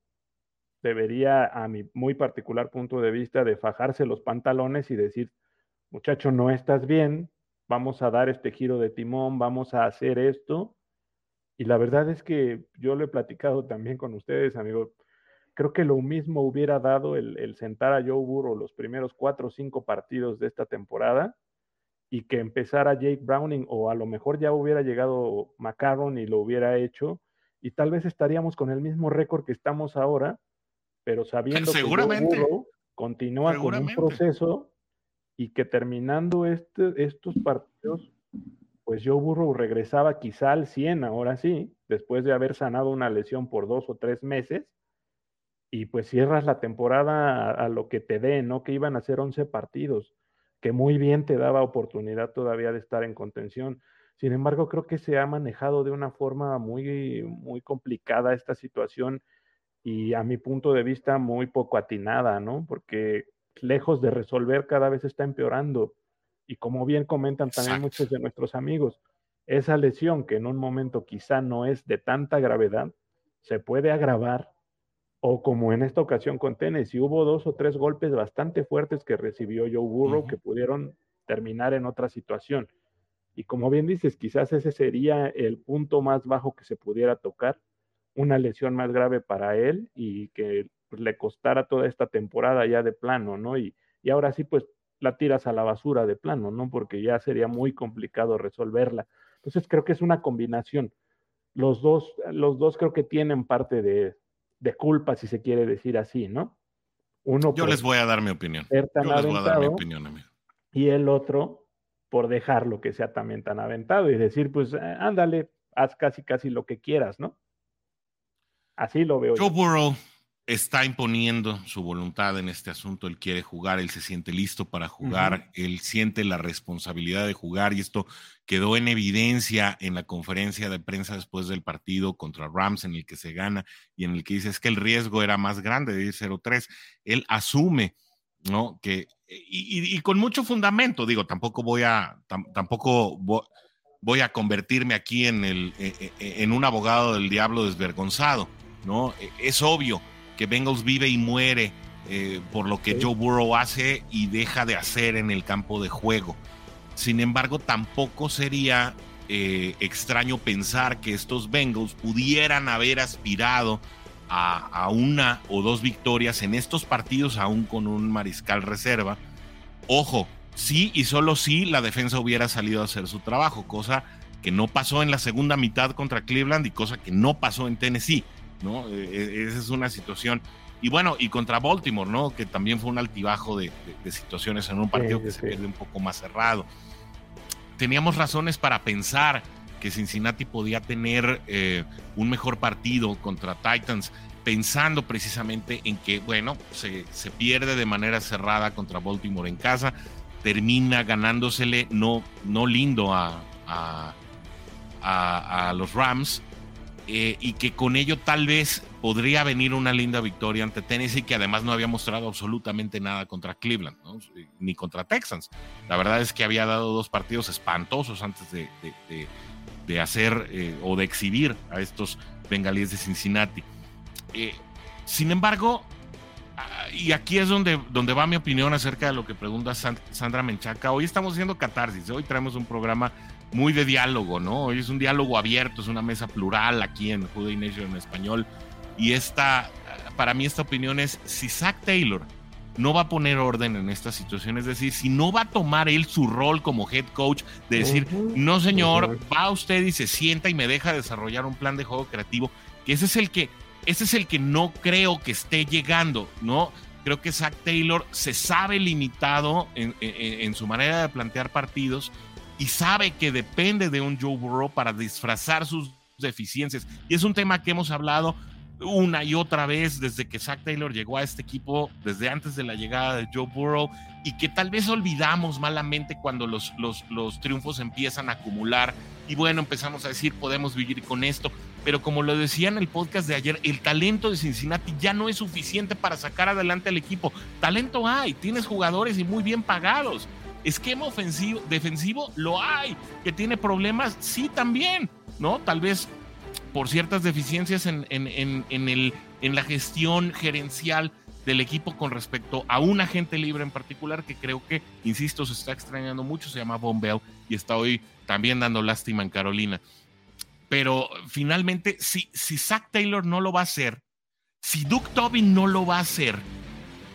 debería, a mi muy particular punto de vista, de fajarse los pantalones y decir, muchacho, no estás bien, vamos a dar este giro de timón, vamos a hacer esto. Y la verdad es que yo lo he platicado también con ustedes, amigos. Creo que lo mismo hubiera dado el, el sentar a Joe Burrow los primeros cuatro o cinco partidos de esta temporada y que empezara Jake Browning, o a lo mejor ya hubiera llegado McCarron y lo hubiera hecho, y tal vez estaríamos con el mismo récord que estamos ahora, pero sabiendo que Joe Burrow continúa con un proceso y que terminando este, estos partidos... pues Joe Burrow regresaba quizá al cien, ahora sí, después de haber sanado una lesión por dos o tres meses, y pues cierras la temporada a, a lo que te dé, ¿no? Que iban a ser once partidos, que muy bien te daba oportunidad todavía de estar en contención. Sin embargo, creo que se ha manejado de una forma muy, muy complicada esta situación y a mi punto de vista muy poco atinada, ¿no? Porque lejos de resolver, cada vez está empeorando. Y como bien comentan también Exacto. muchos de nuestros amigos, esa lesión que en un momento quizá no es de tanta gravedad, se puede agravar, o como en esta ocasión con Tennessee, hubo dos o tres golpes bastante fuertes que recibió Joe Burrow uh-huh. que pudieron terminar en otra situación. Y como bien dices, quizás ese sería el punto más bajo que se pudiera tocar, una lesión más grave para él y que pues, le costara toda esta temporada ya de plano, ¿no? Y, y ahora sí, pues, la tiras a la basura de plano, ¿no? Porque ya sería muy complicado resolverla. Entonces creo que es una combinación. Los dos, los dos creo que tienen parte de, de culpa, si se quiere decir así, ¿no? Uno Yo por les voy a dar mi opinión. Yo les voy a dar mi opinión, amigo. Y el otro por dejarlo que sea también tan aventado y decir, pues, ándale, haz casi casi lo que quieras, ¿no? Así lo veo yo. Yo Burrow está imponiendo su voluntad en este asunto, él quiere jugar, él se siente listo para jugar, uh-huh. él siente la responsabilidad de jugar, y esto quedó en evidencia en la conferencia de prensa después del partido contra Rams, en el que se gana, y en el que dice, es que el riesgo era más grande, de ir cero tres, él asume, ¿no?, que, y, y, y con mucho fundamento, digo, tampoco voy a, tam, tampoco voy, voy a convertirme aquí en, el, en un abogado del diablo desvergonzado, ¿no?, es obvio que Bengals vive y muere eh, por lo que sí. Joe Burrow hace y deja de hacer en el campo de juego. Sin embargo, tampoco sería eh, extraño pensar que estos Bengals pudieran haber aspirado a, a una o dos victorias en estos partidos, aún con un mariscal reserva. Ojo, sí y solo sí la defensa hubiera salido a hacer su trabajo, cosa que no pasó en la segunda mitad contra Cleveland y cosa que no pasó en Tennessee, ¿no? Esa es una situación. Y bueno, y contra Baltimore, ¿no? Que también fue un altibajo de, de, de situaciones en un partido sí, que sí. se pierde un poco más cerrado. Teníamos razones para pensar que Cincinnati podía tener eh, un mejor partido contra Titans, pensando precisamente en que, bueno, se, se pierde de manera cerrada contra Baltimore en casa, termina ganándosele no, no lindo a, a, a, a los Rams, eh, y que con ello tal vez podría venir una linda victoria ante Tennessee, que además no había mostrado absolutamente nada contra Cleveland, ¿no? Ni contra Texans. La verdad es que había dado dos partidos espantosos antes de, de, de, de hacer eh, o de exhibir a estos bengalíes de Cincinnati. Eh, sin embargo, y aquí es donde, donde va mi opinión acerca de lo que pregunta Sandra Menchaca, hoy estamos haciendo catarsis, hoy traemos un programa muy de diálogo, ¿no? Hoy es un diálogo abierto, es una mesa plural aquí en Who Dey Nation en español. Y esta, para mí esta opinión es, si Zac Taylor no va a poner orden en esta situación, es decir, si no va a tomar él su rol como head coach, de decir, uh-huh. no señor, uh-huh. va usted y se sienta y me deja desarrollar un plan de juego creativo, que ese es el que, ese es el que no creo que esté llegando, ¿no? Creo que Zac Taylor se sabe limitado en, en, en su manera de plantear partidos y sabe que depende de un Joe Burrow para disfrazar sus deficiencias. Y es un tema que hemos hablado una y otra vez desde que Zac Taylor llegó a este equipo, desde antes de la llegada de Joe Burrow, y que tal vez olvidamos malamente cuando los, los, los triunfos empiezan a acumular y bueno, empezamos a decir podemos vivir con esto, pero como lo decía en el podcast de ayer, el talento de Cincinnati ya no es suficiente para sacar adelante al equipo. Talento hay, tienes jugadores y muy bien pagados, esquema ofensivo, defensivo lo hay, que tiene problemas, sí también, ¿no? Tal vez por ciertas deficiencias en, en, en, en, el, en la gestión gerencial del equipo con respecto a un agente libre en particular que creo que, insisto, se está extrañando mucho, se llama Von Bell y está hoy también dando lástima en Carolina. Pero finalmente, si, si Zac Taylor no lo va a hacer, si Duke Tobin no lo va a hacer,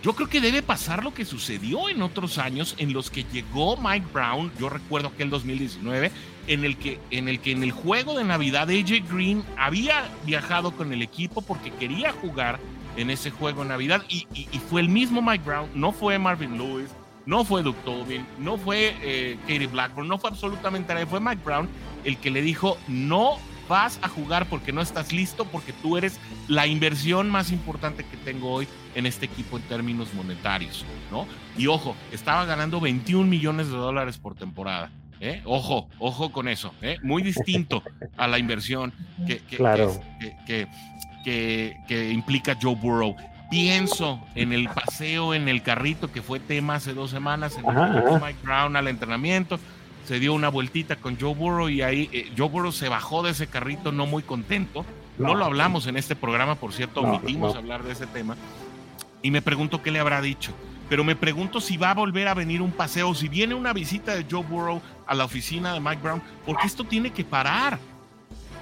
yo creo que debe pasar lo que sucedió en otros años en los que llegó Mike Brown. Yo recuerdo aquel dos mil diecinueve en el que en el que en el juego de Navidad A J Green había viajado con el equipo porque quería jugar en ese juego de Navidad y, y, y fue el mismo Mike Brown, no fue Marvin Lewis, no fue Duke Tobin, no fue eh, Katie Blackburn, no fue absolutamente nadie, fue Mike Brown el que le dijo no vas a jugar porque no estás listo, porque tú eres la inversión más importante que tengo hoy en este equipo en términos monetarios, ¿no? Y ojo, estaba ganando veintiún millones de dólares por temporada, ¿eh? Ojo, ojo con eso, ¿eh? Muy distinto a la inversión que, que, claro. que, que, que, que implica Joe Burrow. Pienso en el paseo en el carrito que fue tema hace dos semanas en el ajá, ajá. Mike Brown al entrenamiento. Se dio una vueltita con Joe Burrow y ahí eh, Joe Burrow se bajó de ese carrito no muy contento. No, no lo hablamos en este programa, por cierto, no, omitimos no. hablar de ese tema. Y me pregunto qué le habrá dicho. Pero me pregunto si va a volver a venir un paseo, si viene una visita de Joe Burrow a la oficina de Mike Brown, porque esto tiene que parar.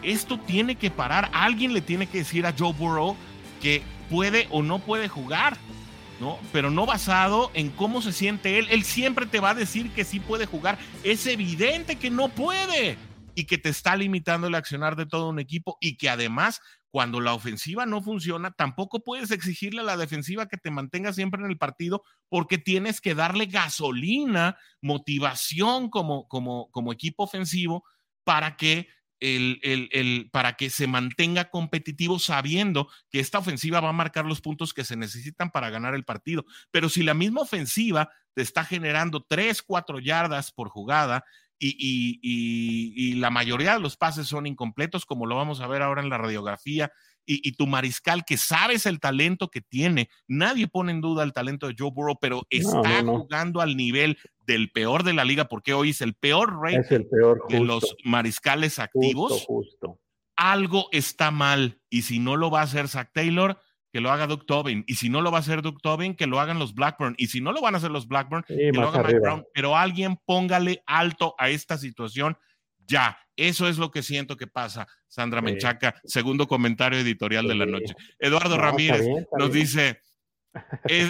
Esto tiene que parar. Alguien le tiene que decir a Joe Burrow que puede o no puede jugar, ¿no? Pero no basado en cómo se siente él. Él siempre te va a decir que sí puede jugar. Es evidente que no puede y que te está limitando el accionar de todo un equipo y que además, cuando la ofensiva no funciona, tampoco puedes exigirle a la defensiva que te mantenga siempre en el partido porque tienes que darle gasolina, motivación como, como, como equipo ofensivo para que El, el, el, para que se mantenga competitivo sabiendo que esta ofensiva va a marcar los puntos que se necesitan para ganar el partido. Pero si la misma ofensiva te está generando tres, cuatro yardas por jugada y, y, y, y la mayoría de los pases son incompletos, como lo vamos a ver ahora en la radiografía, y, y tu mariscal, que sabes el talento que tiene, nadie pone en duda el talento de Joe Burrow, pero está no, no, no. jugando al nivel del peor de la liga, porque hoy es el peor rey el peor, de los mariscales activos, justo, justo. Algo está mal, y si no lo va a hacer Zac Taylor, que lo haga Duke Tobin, y si no lo va a hacer Duke Tobin, que lo hagan los Blackburn, y si no lo van a hacer los Blackburn, sí, que lo haga Mike Brown, pero alguien póngale alto a esta situación ya. Eso es lo que siento que pasa Sandra Menchaca, sí. Segundo comentario editorial sí. de la noche. Eduardo no, Ramírez está bien, está nos bien. dice,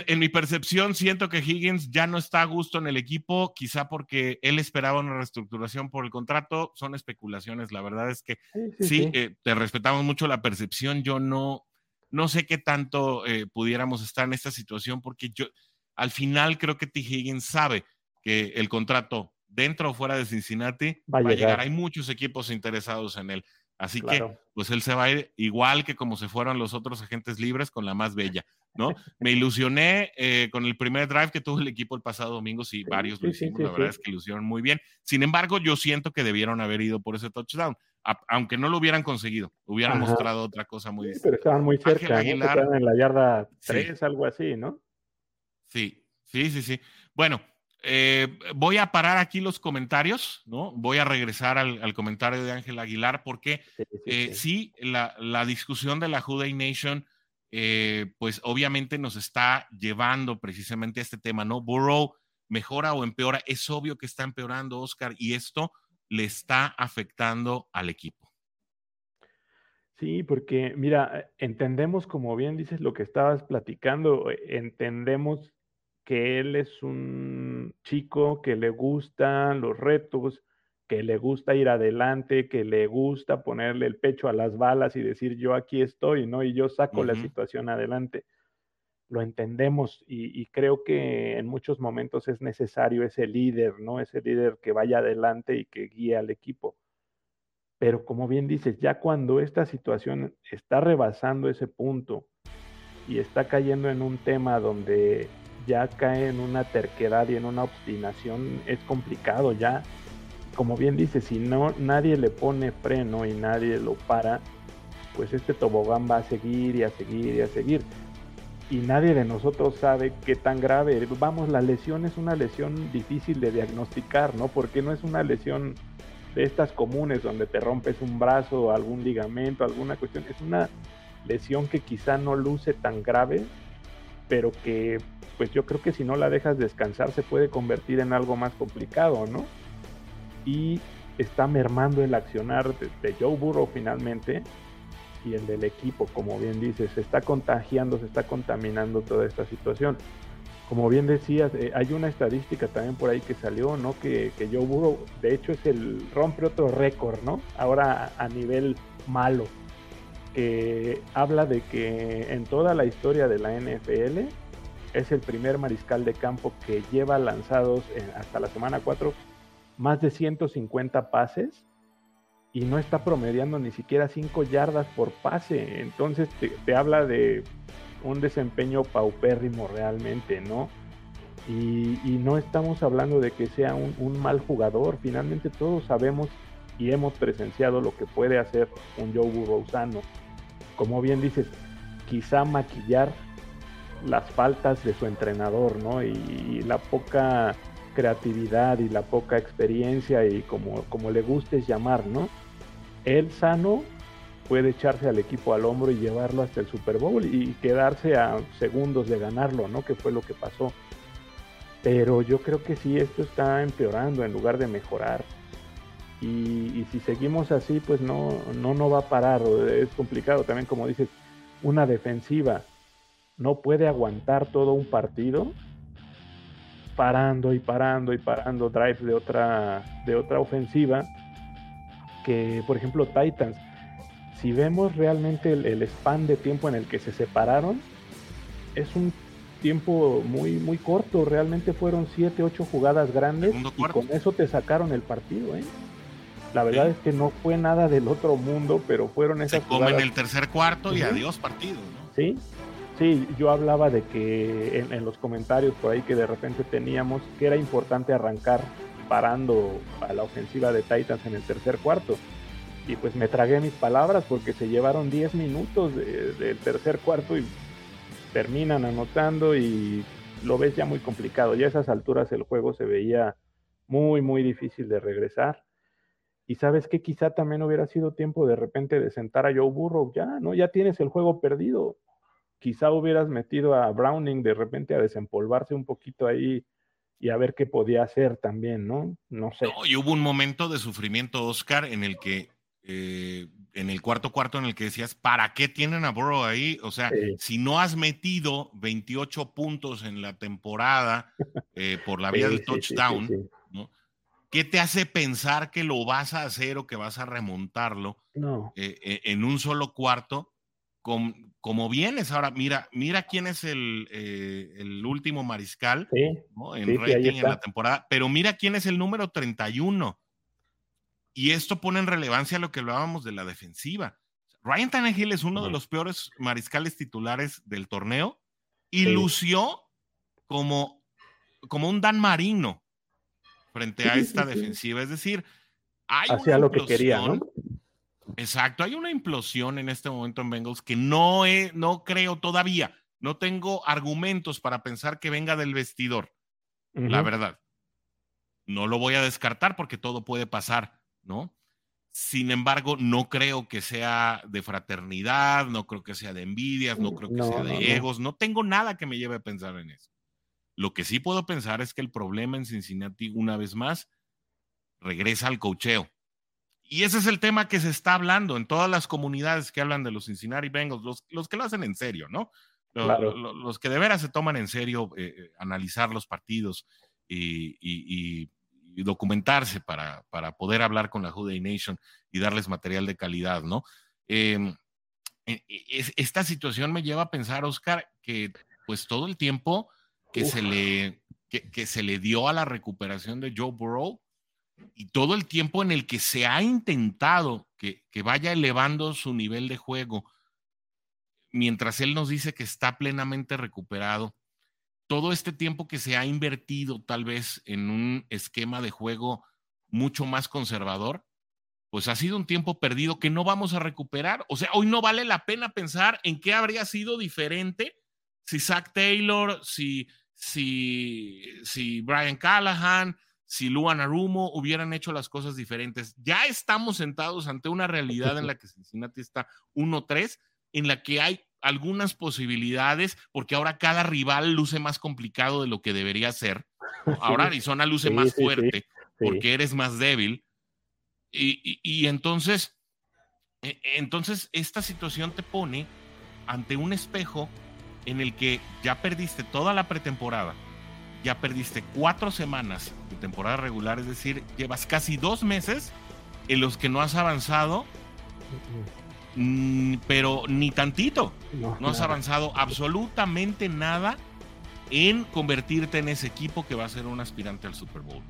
en mi percepción siento que Higgins ya no está a gusto en el equipo, quizá porque él esperaba una reestructuración por el contrato. Son especulaciones, la verdad es que sí, sí, sí, sí. Eh, te respetamos mucho la percepción. Yo no, no sé qué tanto eh, pudiéramos estar en esta situación, porque yo al final creo que T. Higgins sabe que el contrato dentro o fuera de Cincinnati va a llegar. llegar. Hay muchos equipos interesados en él. Así claro. que, pues él se va a ir igual que como se fueron los otros agentes libres, con la más bella, ¿no? Me ilusioné eh, con el primer drive que tuvo el equipo el pasado domingo, sí, sí varios sí, lo hicimos, sí, la sí, verdad sí. es que lucieron muy bien. Sin embargo, yo siento que debieron haber ido por ese touchdown, a, aunque no lo hubieran conseguido, hubieran Ajá. mostrado otra cosa muy sí, distinta. Pero estaban muy cerca, ¿no? Estaban en la yarda tres, sí. algo así, ¿no? Sí, sí, sí, sí. Bueno, Eh, voy a parar aquí los comentarios, ¿no? Voy a regresar al, al comentario de Ángel Aguilar, porque sí, sí, sí. Eh, sí la, la discusión de la Who Dey Nation, eh, pues obviamente nos está llevando precisamente a este tema, ¿no? Burrow, ¿mejora o empeora? Es obvio que está empeorando, Oscar, y esto le está afectando al equipo. Sí, porque mira, entendemos, como bien dices, lo que estabas platicando, entendemos que él es un chico que le gustan los retos, que le gusta ir adelante, que le gusta ponerle el pecho a las balas y decir yo aquí estoy, ¿no? Y yo saco uh-huh. la situación adelante. Lo entendemos y, y creo que en muchos momentos es necesario ese líder, ¿no? Ese líder que vaya adelante y que guíe al equipo. Pero como bien dices, ya cuando esta situación está rebasando ese punto y está cayendo en un tema donde ya cae en una terquedad y en una obstinación, es complicado ya. Como bien dice, si no nadie le pone freno y nadie lo para, pues este tobogán va a seguir y a seguir y a seguir. Y nadie de nosotros sabe qué tan grave. Vamos, la lesión es una lesión difícil de diagnosticar, ¿no? Porque no es una lesión de estas comunes donde te rompes un brazo, algún ligamento, alguna cuestión. Es una lesión que quizá no luce tan grave, pero que pues yo creo que si no la dejas descansar se puede convertir en algo más complicado, ¿no? Y está mermando el accionar de, de Joe Burrow finalmente y el del equipo, como bien dices, se está contagiando, se está contaminando toda esta situación. Como bien decías, eh, hay una estadística también por ahí que salió, ¿no? Que, que Joe Burrow, de hecho, es el rompe otro récord, ¿no? Ahora a nivel malo, que habla de que en toda la historia de la N F L es el primer mariscal de campo que lleva lanzados en, hasta la semana cuatro más de ciento cincuenta pases y no está promediando ni siquiera cinco yardas por pase. Entonces te, te habla de un desempeño paupérrimo realmente, ¿no? Y, y no estamos hablando de que sea un, un mal jugador. Finalmente todos sabemos y hemos presenciado lo que puede hacer un Joe Burrow sano. Como bien dices, quizá maquillar las faltas de su entrenador, ¿no? Y, y la poca creatividad y la poca experiencia y como, como le guste llamar, ¿no? Él sano puede echarse al equipo al hombro y llevarlo hasta el Super Bowl y quedarse a segundos de ganarlo, ¿no? Que fue lo que pasó. Pero yo creo que sí, esto está empeorando en lugar de mejorar. Y, y si seguimos así, pues no, no, no va a parar. Es complicado también, como dices, una defensiva no puede aguantar todo un partido parando y parando y parando drives de otra, de otra ofensiva que, por ejemplo, Titans. Si vemos realmente el, el span de tiempo en el que se separaron, es un tiempo muy, muy corto. Realmente fueron siete, ocho jugadas grandes y con eso te sacaron el partido, ¿eh? La verdad sí. es que no fue nada del otro mundo, pero fueron esas jugadas. Se comen el tercer cuarto y uh-huh. adiós partido, ¿no? Sí, sí, yo hablaba de que en, en los comentarios por ahí que de repente teníamos que era importante arrancar parando a la ofensiva de Titans en el tercer cuarto. Y pues me tragué mis palabras porque se llevaron diez minutos de, del tercer cuarto y terminan anotando y lo ves ya muy complicado. Ya a esas alturas el juego se veía muy, muy difícil de regresar. Y sabes que quizá también hubiera sido tiempo de repente de sentar a Joe Burrow ya, ¿no? Ya tienes el juego perdido. Quizá hubieras metido a Browning de repente a desempolvarse un poquito ahí y a ver qué podía hacer también, ¿no? No sé. No, y hubo un momento de sufrimiento, Oscar, en el que eh, en el cuarto cuarto en el que decías, ¿para qué tienen a Burrow ahí? O sea, sí. si no has metido veintiocho puntos en la temporada eh, por la vía sí, del sí, touchdown, sí, sí, sí. ¿no? ¿Qué te hace pensar que lo vas a hacer o que vas a remontarlo no. eh, eh, en un solo cuarto? Com, como vienes ahora, mira, mira quién es el, eh, el último mariscal sí, ¿no? en sí, rating en la temporada, pero mira quién es el número treinta y uno. Y esto pone en relevancia lo que hablábamos de la defensiva. Ryan Tannehill es uno sí. de los peores mariscales titulares del torneo y sí. lució como, como un Dan Marino frente sí, a esta sí, defensiva. Sí. Es decir, hay Hacia una lo que quería, ¿no? Exacto, hay una implosión en este momento en Bengals que no, he, no creo todavía, no tengo argumentos para pensar que venga del vestidor, uh-huh. la verdad. No lo voy a descartar porque todo puede pasar, ¿no? Sin embargo, no creo que sea de fraternidad, no creo que sea de envidias, no creo que no, sea de no, egos, no. no tengo nada que me lleve a pensar en eso. Lo que sí puedo pensar es que el problema en Cincinnati, una vez más, regresa al coacheo. Y ese es el tema que se está hablando en todas las comunidades que hablan de los Cincinnati Bengals, los, los que lo hacen en serio, ¿no? Los, claro. los, los que de veras se toman en serio eh, eh, analizar los partidos y, y, y, y documentarse para, para poder hablar con la Who Dey Nation y darles material de calidad, ¿no? Eh, es, esta situación me lleva a pensar, Oscar, que pues todo el tiempo que se, le, que, que se le dio a la recuperación de Joe Burrow, y todo el tiempo en el que se ha intentado que, que vaya elevando su nivel de juego, mientras él nos dice que está plenamente recuperado, todo este tiempo que se ha invertido tal vez en un esquema de juego mucho más conservador, pues ha sido un tiempo perdido que no vamos a recuperar. O sea, hoy no vale la pena pensar en qué habría sido diferente si Zac Taylor, si, si, si Brian Callahan, si Lou Anarumo hubieran hecho las cosas diferentes. Ya estamos sentados ante una realidad en la que Cincinnati está uno tres, en la que hay algunas posibilidades, porque ahora cada rival luce más complicado de lo que debería ser. Ahora Arizona luce sí, más sí, fuerte, sí, sí. porque eres más débil. Y, y, y entonces, entonces esta situación te pone ante un espejo en el que ya perdiste toda la pretemporada. Ya perdiste cuatro semanas de temporada regular, es decir, llevas casi dos meses en los que no has avanzado, pero ni tantito. No has avanzado absolutamente nada en convertirte en ese equipo que va a ser un aspirante al Super Bowl.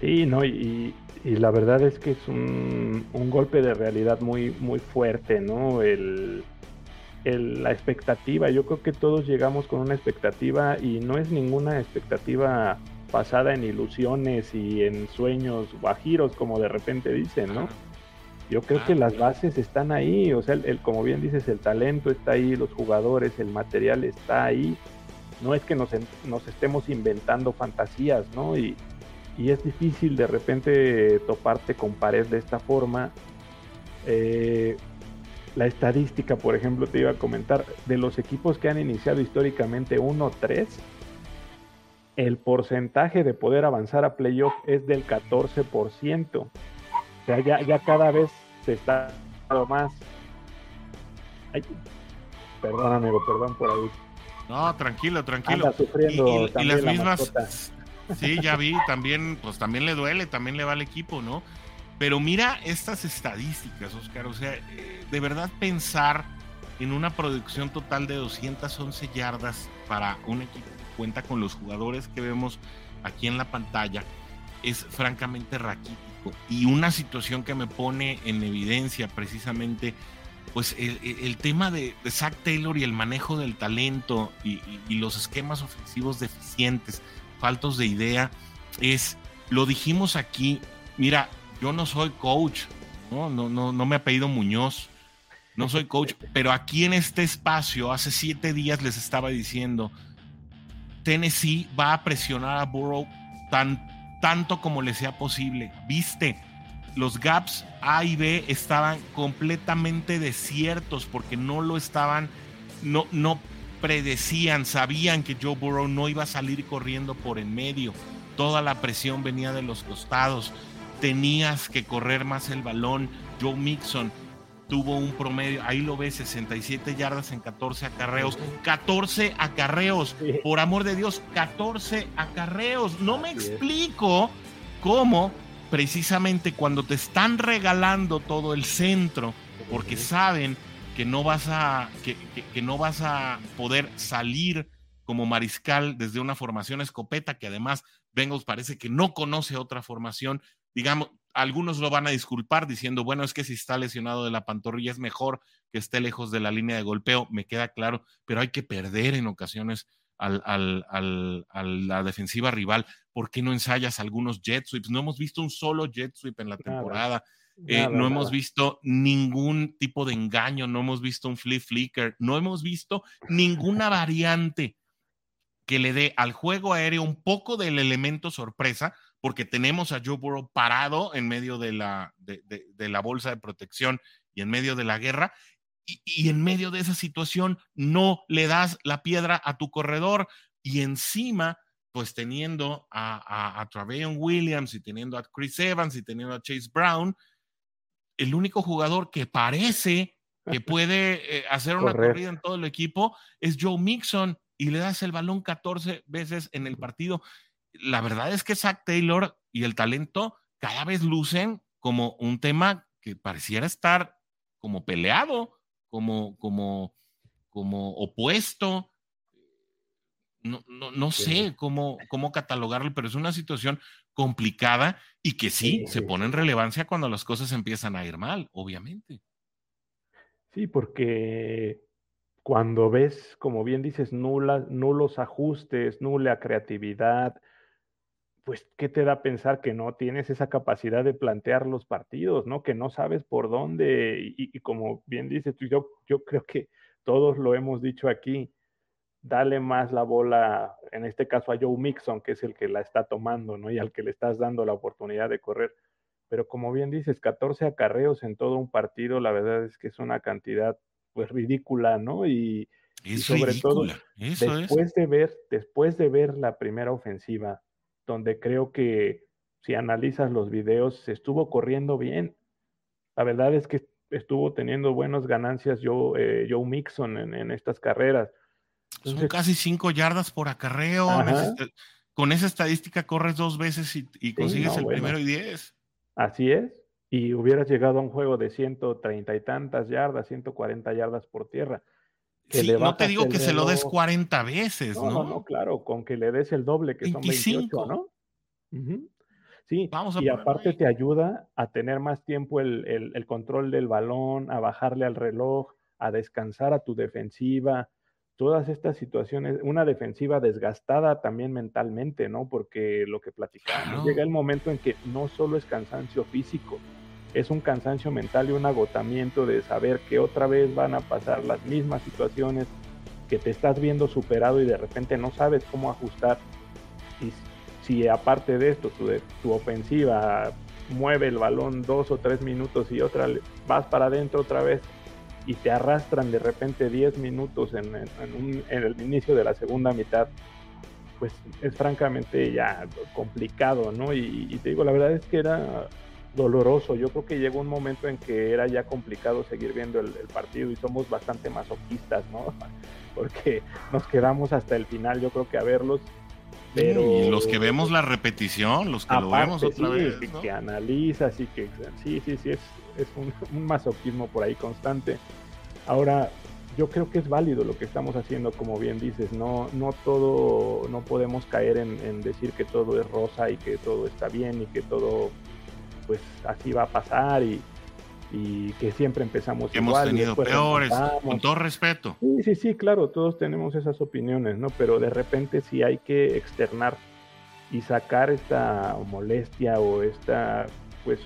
Sí, no, y, y la verdad es que es un, un golpe de realidad muy, muy fuerte, ¿no? El... El, la expectativa, yo creo que todos llegamos con una expectativa y no es ninguna expectativa basada en ilusiones y en sueños guajiros, como de repente dicen, ¿no? Yo creo que las bases están ahí, o sea, el, el, como bien dices, el talento está ahí, los jugadores, el material está ahí, no es que nos, nos estemos inventando fantasías, ¿no? Y, y es difícil de repente toparte con pared de esta forma. eh... La estadística, por ejemplo, te iba a comentar, de los equipos que han iniciado históricamente uno tres, el porcentaje de poder avanzar a playoff es del catorce por ciento. O sea, ya, ya cada vez se está dando más. Ay, perdón, amigo, perdón por ahí. No, tranquilo, tranquilo. Anda sufriendo y, y, y las la mismas. Mascota. Sí, ya vi, también, pues también le duele, también le va al equipo, ¿no? Pero mira estas estadísticas, Oscar, o sea, de verdad pensar en una producción total de doscientas once yardas para un equipo que cuenta con los jugadores que vemos aquí en la pantalla es francamente raquítico, y una situación que me pone en evidencia precisamente pues el, el tema de, de Zac Taylor y el manejo del talento y, y, y los esquemas ofensivos deficientes, faltos de idea. Es, lo dijimos aquí, mira, yo no soy coach, ¿no? No, no, no me ha pedido Muñoz, no soy coach, pero aquí en este espacio hace siete días les estaba diciendo, Tennessee va a presionar a Burrow tan, tanto como le sea posible. Viste, los gaps A y B estaban completamente desiertos porque no lo estaban, no, no predecían, sabían que Joe Burrow no iba a salir corriendo por en medio, toda la presión venía de los costados. tenías que correr más el balón. Joe Mixon tuvo un promedio, ahí lo ves, sesenta y siete yardas en catorce acarreos. catorce acarreos, por amor de Dios, catorce acarreos. No me explico cómo, precisamente cuando te están regalando todo el centro, porque saben que no vas a, que, que, que no vas a poder salir como mariscal desde una formación escopeta, que además Bengals parece que no conoce otra formación. Digamos, algunos lo van a disculpar diciendo, bueno, es que si está lesionado de la pantorrilla es mejor que esté lejos de la línea de golpeo, me queda claro, pero hay que perder en ocasiones al, al, al, a la defensiva rival. ¿Por qué no ensayas algunos jet sweeps? No hemos visto un solo jet sweep en la temporada. Eh, nada, no nada. Hemos visto ningún tipo de engaño, no hemos visto un flip flicker, no hemos visto ninguna variante que le dé al juego aéreo un poco del elemento sorpresa, porque tenemos a Joe Burrow parado en medio de la, de, de, de la bolsa de protección y en medio de la guerra, y, y en medio de esa situación no le das la piedra a tu corredor, y encima pues teniendo a, a, a Trevion Williams y teniendo a Chris Evans y teniendo a Chase Brown, el único jugador que parece que puede eh, hacer una Correr. corrida en todo el equipo es Joe Mixon, y le das el balón catorce veces en el partido. La verdad es que Zac Taylor y el talento cada vez lucen como un tema que pareciera estar como peleado, como, como, como opuesto. No, no, no sé cómo, cómo catalogarlo, pero es una situación complicada y que sí, sí se pone en relevancia cuando las cosas empiezan a ir mal, obviamente. Sí, porque cuando ves, como bien dices, nula, nulos ajustes, nula creatividad, pues ¿qué te da a pensar que no tienes esa capacidad de plantear los partidos, ¿no? Que no sabes por dónde, y, y como bien dices, yo, yo creo que todos lo hemos dicho aquí, dale más la bola, en este caso a Joe Mixon, que es el que la está tomando, ¿no? Y al que le estás dando la oportunidad de correr. Pero como bien dices, catorce acarreos en todo un partido, la verdad es que es una cantidad pues ridícula, ¿no? Y, y sobre ridícula. todo, Eso después, es. de ver, después de ver la primera ofensiva, donde creo que si analizas los videos, se estuvo corriendo bien. La verdad es que estuvo teniendo buenas ganancias Joe, eh, Joe Mixon en, en estas carreras. Entonces, son casi cinco yardas por acarreo. Ajá. Con esa estadística corres dos veces y, y consigues sí, no, el bueno. primero y diez. Así es. Y hubieras llegado a un juego de ciento treinta y tantas yardas, ciento cuarenta yardas por tierra. Que sí, no te digo que reloj. se lo des cuarenta veces, ¿no? No, no, no, claro, con que le des el doble, que veinticinco son veintiocho, ¿no? Uh-huh. Sí, Vamos a y aparte ahí. te ayuda a tener más tiempo el, el, el control del balón, a bajarle al reloj, a descansar a tu defensiva. Todas estas situaciones, una defensiva desgastada también mentalmente, ¿no? Porque lo que platicamos, claro. llega el momento en que no solo es cansancio físico, es un cansancio mental y un agotamiento de saber que otra vez van a pasar las mismas situaciones, que te estás viendo superado y de repente no sabes cómo ajustar. Y si aparte de esto tu, tu ofensiva mueve el balón dos o tres minutos y otra vas para adentro otra vez, y te arrastran de repente diez minutos en, en, un, en el inicio de la segunda mitad, pues es francamente ya complicado, ¿no? Y, y te digo, la verdad es que era doloroso. Yo creo que llegó un momento en que era ya complicado seguir viendo el, el partido, y somos bastante masoquistas, ¿no? Porque nos quedamos hasta el final, yo creo que a verlos. Pero, y los que vemos la repetición, los que aparte, lo vemos otra sí, vez, ¿no? Que analizas y que sí, sí, sí, es, es un, un masoquismo por ahí constante. Ahora, yo creo que es válido lo que estamos haciendo, como bien dices, no, no todo, no podemos caer en, en decir que todo es rosa y que todo está bien y que todo, pues así va a pasar y, y que siempre empezamos que igual. Hemos tenido peores, empezamos. Con todo respeto. Sí, sí, sí, claro, todos tenemos esas opiniones, ¿no? Pero de repente sí hay que externar y sacar esta molestia o esta, pues,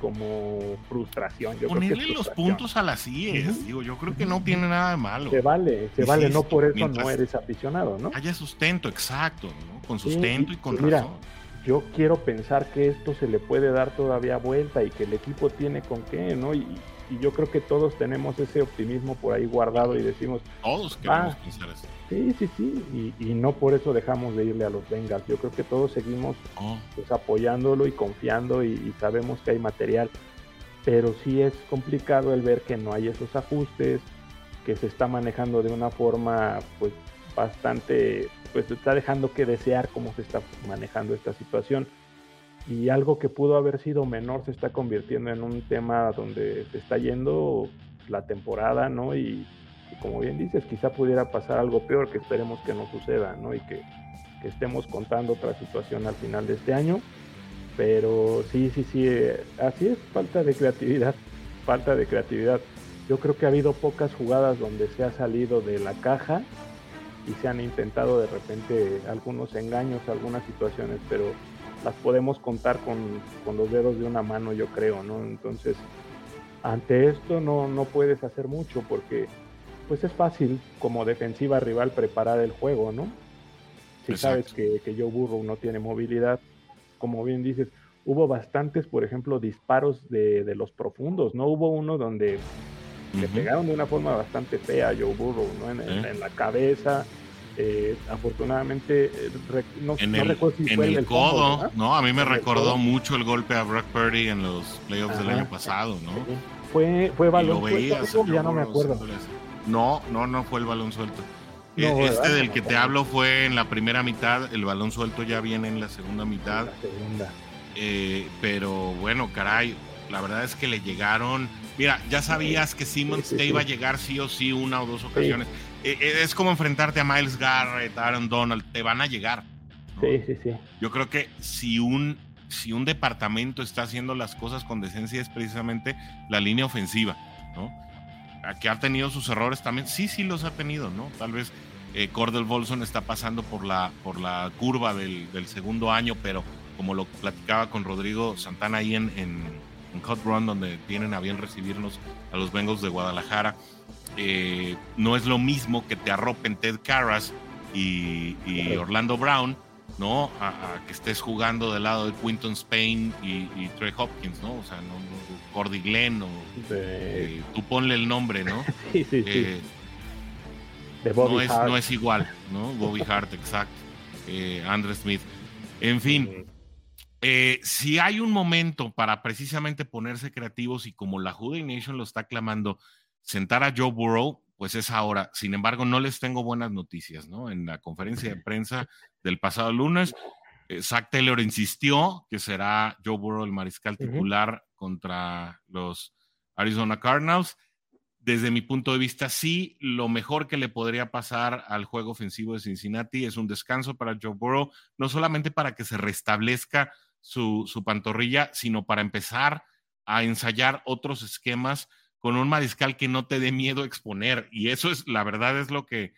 como frustración. Yo Ponerle creo que frustración. los puntos a las IES, uh-huh. digo, yo creo que no tiene nada de malo. Se vale, se vale, no por eso no eres aficionado, ¿no? Haya sustento, exacto, ¿no? Con sustento sí, y con mira, razón. Yo quiero pensar que esto se le puede dar todavía vuelta y que el equipo tiene con qué, ¿no? Y, y yo creo que todos tenemos ese optimismo por ahí guardado y decimos... Todos queremos ah, pensar así. Sí, sí, sí, y, y no por eso dejamos de irle a los Bengals. Yo creo que todos seguimos oh. pues, apoyándolo y confiando y, y sabemos que hay material, pero sí es complicado el ver que no hay esos ajustes, que se está manejando de una forma pues bastante... pues está dejando que desear cómo se está manejando esta situación. Y algo que pudo haber sido menor se está convirtiendo en un tema donde se está yendo la temporada, ¿no? Y, y como bien dices, quizá pudiera pasar algo peor, que esperemos que no suceda, ¿no? Y que, que estemos contando otra situación al final de este año. Pero sí, sí, sí, eh, así es, falta de creatividad, falta de creatividad. Yo creo que ha habido pocas jugadas donde se ha salido de la caja y se han intentado de repente algunos engaños, algunas situaciones, pero... las podemos contar con, con los dedos de una mano, yo creo, ¿no? Entonces, ante esto no, no puedes hacer mucho porque pues es fácil como defensiva rival preparar el juego, ¿no? Si Exacto. sabes que, que Joe Burrow no tiene movilidad, como bien dices, hubo bastantes, por ejemplo, disparos de, de los profundos, ¿no? Hubo uno donde uh-huh. le pegaron de una forma bastante fea a Joe Burrow, ¿no? En, ¿Eh? en la cabeza... Eh, afortunadamente eh, no, en no el, recuerdo si en fue el, el codo, codo no, a mí me en recordó mucho el golpe a Brock Purdy en los playoffs Ajá, del año pasado, ¿no? Sí. Fue, fue balón suelto, ya no me acuerdo. No, no, no fue el balón suelto. No, eh, este del que te hablo fue en la primera mitad, el balón suelto ya viene en la segunda mitad. La segunda. Eh, pero bueno, caray, la verdad es que le llegaron. Mira, ya sabías que Simmons sí, sí, te iba sí. a llegar sí o sí una o dos ocasiones. Sí. Es como enfrentarte a Myles Garrett, Aaron Donald, te van a llegar, ¿no? Sí, sí, sí. Yo creo que si un, si un departamento está haciendo las cosas con decencia es precisamente la línea ofensiva, ¿no? Que ha tenido sus errores también, sí, sí los ha tenido, ¿no? Tal vez eh, Cordell Volson está pasando por la, por la curva del, del segundo año, pero como lo platicaba con Rodrigo Santana ahí en, en, en Hot Run, donde tienen a bien recibirnos a los Bengals de Guadalajara, Eh, no es lo mismo que te arropen Ted Karras y, y Orlando Brown, ¿no? A, a que estés jugando del lado de Quinton Spain y, y Trey Hopkins, ¿no? O sea, no, no Cordy Glenn o de... eh, tú ponle el nombre, ¿no? Sí, sí, eh, sí. De Bobby no, es, Hart. no es igual, ¿no? Bobby Hart, exacto. Eh, Andre Smith. En fin, eh, si hay un momento para precisamente ponerse creativos y como la Who Dey Nation lo está clamando, sentar a Joe Burrow, pues es ahora. Sin embargo, no les tengo buenas noticias, ¿no? En la conferencia de prensa del pasado lunes, eh, Zac Taylor insistió que será Joe Burrow el mariscal titular uh-huh. contra los Arizona Cardinals. Desde mi punto de vista, sí, lo mejor que le podría pasar al juego ofensivo de Cincinnati es un descanso para Joe Burrow, no solamente para que se restablezca su, su pantorrilla, sino para empezar a ensayar otros esquemas con un mariscal que no te dé miedo exponer, y eso es, la verdad es lo que,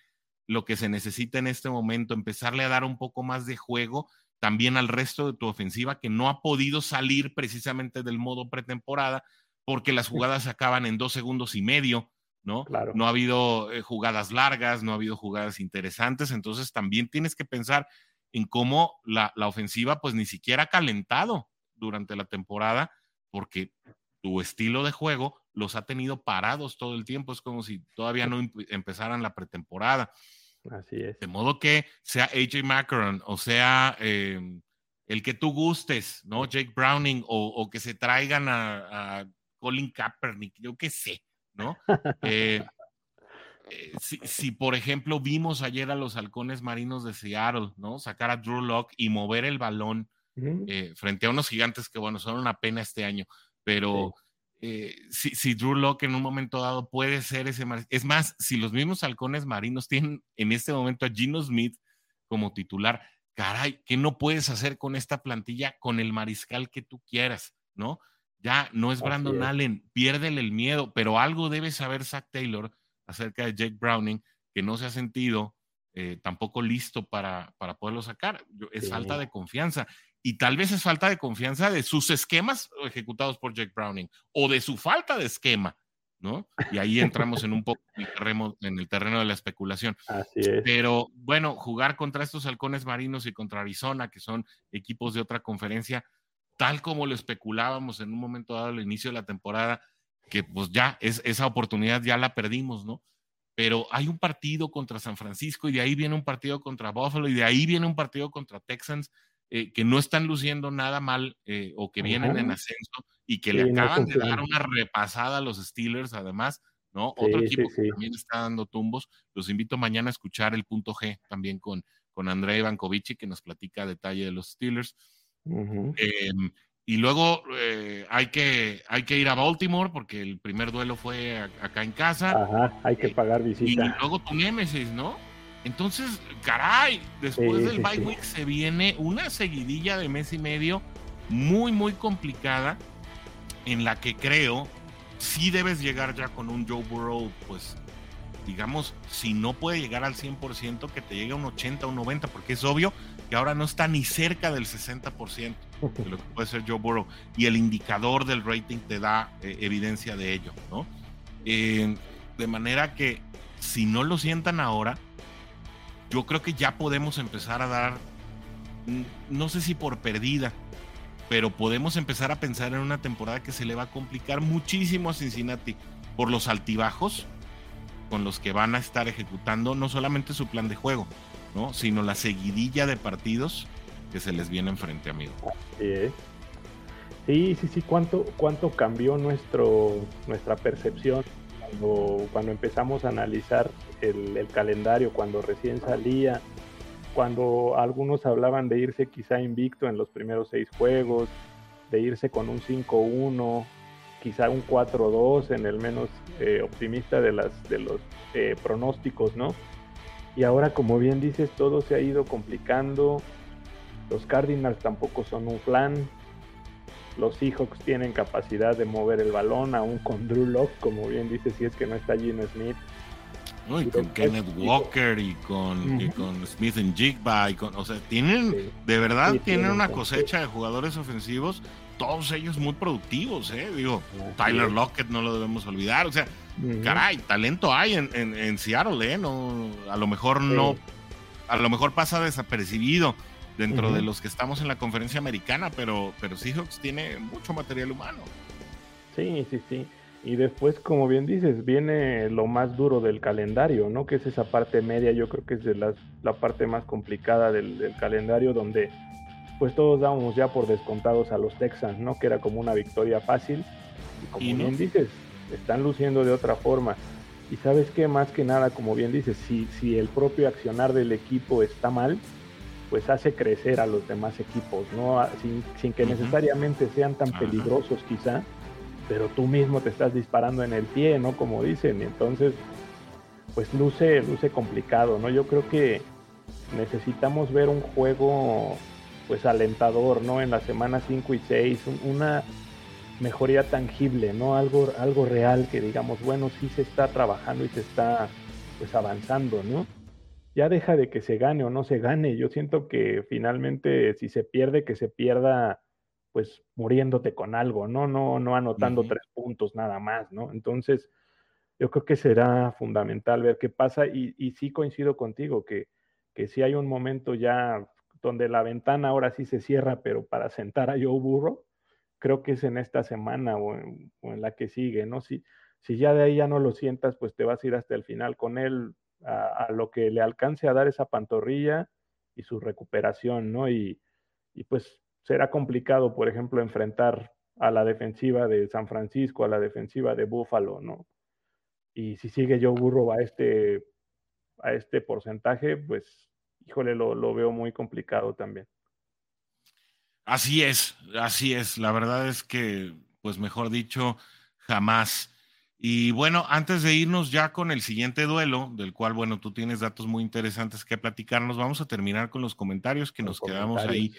lo que se necesita en este momento, empezarle a dar un poco más de juego también al resto de tu ofensiva, que no ha podido salir precisamente del modo pretemporada, porque las jugadas se acaban en dos segundos y medio, ¿no? Claro. No ha habido eh, jugadas largas, no ha habido jugadas interesantes, entonces también tienes que pensar en cómo la, la ofensiva pues ni siquiera ha calentado durante la temporada, porque tu estilo de juego los ha tenido parados todo el tiempo, es como si todavía no em- empezaran la pretemporada. Así es. De modo que sea A J Macaron, o sea, eh, el que tú gustes, ¿no? Jake Browning, o, o que se traigan a, a Colin Kaepernick, yo qué sé, ¿no? Eh, eh, si, si, por ejemplo, vimos ayer a los Halcones Marinos de Seattle, ¿no? Sacar a Drew Lock y mover el balón eh, frente a unos Gigantes que, bueno, son una pena este año, pero... Sí. Eh, si, si Drew Lock en un momento dado puede ser ese mar... es más, si los mismos Halcones Marinos tienen en este momento a Geno Smith como titular, caray, ¿qué no puedes hacer con esta plantilla con el mariscal que tú quieras, ¿no? Ya no es Brandon Allen, piérdele el miedo, pero algo debe saber Zac Taylor acerca de Jake Browning que no se ha sentido eh, tampoco listo para, para poderlo sacar. Es sí. falta de confianza. Y tal vez es falta de confianza de sus esquemas ejecutados por Jake Browning o de su falta de esquema, ¿no? Y ahí entramos en un poco en el terreno, en el terreno de la especulación. Así es. Pero bueno, jugar contra estos Halcones Marinos y contra Arizona, que son equipos de otra conferencia, tal como lo especulábamos en un momento dado al inicio de la temporada, que pues ya es, esa oportunidad ya la perdimos, ¿no? Pero hay un partido contra San Francisco y de ahí viene un partido contra Buffalo y de ahí viene un partido contra Texans, eh, que no están luciendo nada mal, eh, o que vienen Ajá. en ascenso y que sí, le acaban no de dar una repasada a los Steelers, además, ¿no? Sí, Otro equipo sí, que sí. también está dando tumbos. Los invito mañana a escuchar el punto G también con, con Andrei Vankovici, que nos platica a detalle de los Steelers. Uh-huh. Eh, y luego eh, hay que hay que ir a Baltimore porque el primer duelo fue a, acá en casa. Ajá, hay que eh, pagar visita. Y luego tu némesis, ¿no? Entonces, caray, después sí, del sí, bye sí. week se viene una seguidilla de mes y medio muy, muy complicada, en la que creo sí debes llegar ya con un Joe Burrow, pues, digamos, si no puede llegar al cien por ciento, que te llegue a un ochenta o un noventa, porque es obvio que ahora no está ni cerca del sesenta por ciento de lo que puede ser Joe Burrow, y el indicador del rating te da eh, evidencia de ello, ¿no? Eh, de manera que si no lo sientan ahora, yo creo que ya podemos empezar a dar, no sé si por perdida, pero podemos empezar a pensar en una temporada que se le va a complicar muchísimo a Cincinnati por los altibajos con los que van a estar ejecutando no solamente su plan de juego, ¿no? Sino la seguidilla de partidos que se les viene enfrente, amigo. Sí, sí, sí, sí. ¿Cuánto, cuánto cambió nuestro, nuestra percepción cuando, cuando empezamos a analizar el, el calendario, cuando recién salía, cuando algunos hablaban de irse quizá invicto en los primeros seis juegos, de irse con un cinco uno, quizá un cuatro dos en el menos eh, optimista de, las, de los eh, pronósticos, ¿no? Y ahora, como bien dices, todo se ha ido complicando. Los Cardinals tampoco son un flan. Los Seahawks tienen capacidad de mover el balón, aún con Drew Lock, como bien dices, si es que no está Geno Smith. No, y con Kenneth Walker y con, uh-huh. y con Smith and Jigba, y con, o sea, tienen, sí. de verdad, sí, tienen sí, una cosecha sí. de jugadores ofensivos, todos ellos muy productivos, ¿eh? Digo, uh-huh. Tyler Lockett no lo debemos olvidar, o sea, uh-huh. caray, talento hay en, en, en Seattle, ¿eh? No, a lo mejor sí. no, a lo mejor pasa desapercibido dentro uh-huh. de los que estamos en la conferencia americana, pero, pero Seahawks tiene mucho material humano. Sí, sí, sí. Y después, como bien dices, viene lo más duro del calendario, ¿no? Que es esa parte media, yo creo que es de las, la parte más complicada del, del calendario, donde pues todos dábamos ya por descontados a los Texans, ¿no? Que era como una victoria fácil. Y como ¿Y bien no? dices, están luciendo de otra forma. Y ¿sabes qué? Más que nada, como bien dices, si, si el propio accionar del equipo está mal, pues hace crecer a los demás equipos, ¿no? Sin, sin que necesariamente sean tan peligrosos quizá, pero tú mismo te estás disparando en el pie, ¿no? Como dicen, entonces, pues luce, luce complicado, ¿no? Yo creo que necesitamos ver un juego, pues, alentador, ¿no? En las semanas cinco y seis, una mejoría tangible, ¿no? Algo, algo real que digamos, bueno, sí se está trabajando y se está, pues, avanzando, ¿no? Ya deja de que se gane o no se gane, yo siento que finalmente, si se pierde, que se pierda, pues muriéndote con algo, ¿no? No, no anotando uh-huh. tres puntos nada más, ¿no? Entonces, yo creo que será fundamental ver qué pasa, y, y sí coincido contigo, que, que sí hay un momento ya donde la ventana ahora sí se cierra, pero para sentar a Joe Burrow, creo que es en esta semana o en, o en la que sigue, ¿no? Si, si ya de ahí ya no lo sientas, pues te vas a ir hasta el final con él, a, a lo que le alcance a dar esa pantorrilla y su recuperación, ¿no? Y, y pues será complicado, por ejemplo, enfrentar a la defensiva de San Francisco, a la defensiva de Buffalo, ¿no? Y si sigue Joe Burrow a este, a este porcentaje, pues, híjole, lo, lo veo muy complicado también. Así es, así es. La verdad es que, pues, mejor dicho, jamás. Y bueno, antes de irnos ya con el siguiente duelo, del cual, bueno, tú tienes datos muy interesantes que platicarnos, vamos a terminar con los comentarios que los nos comentarios. quedamos ahí.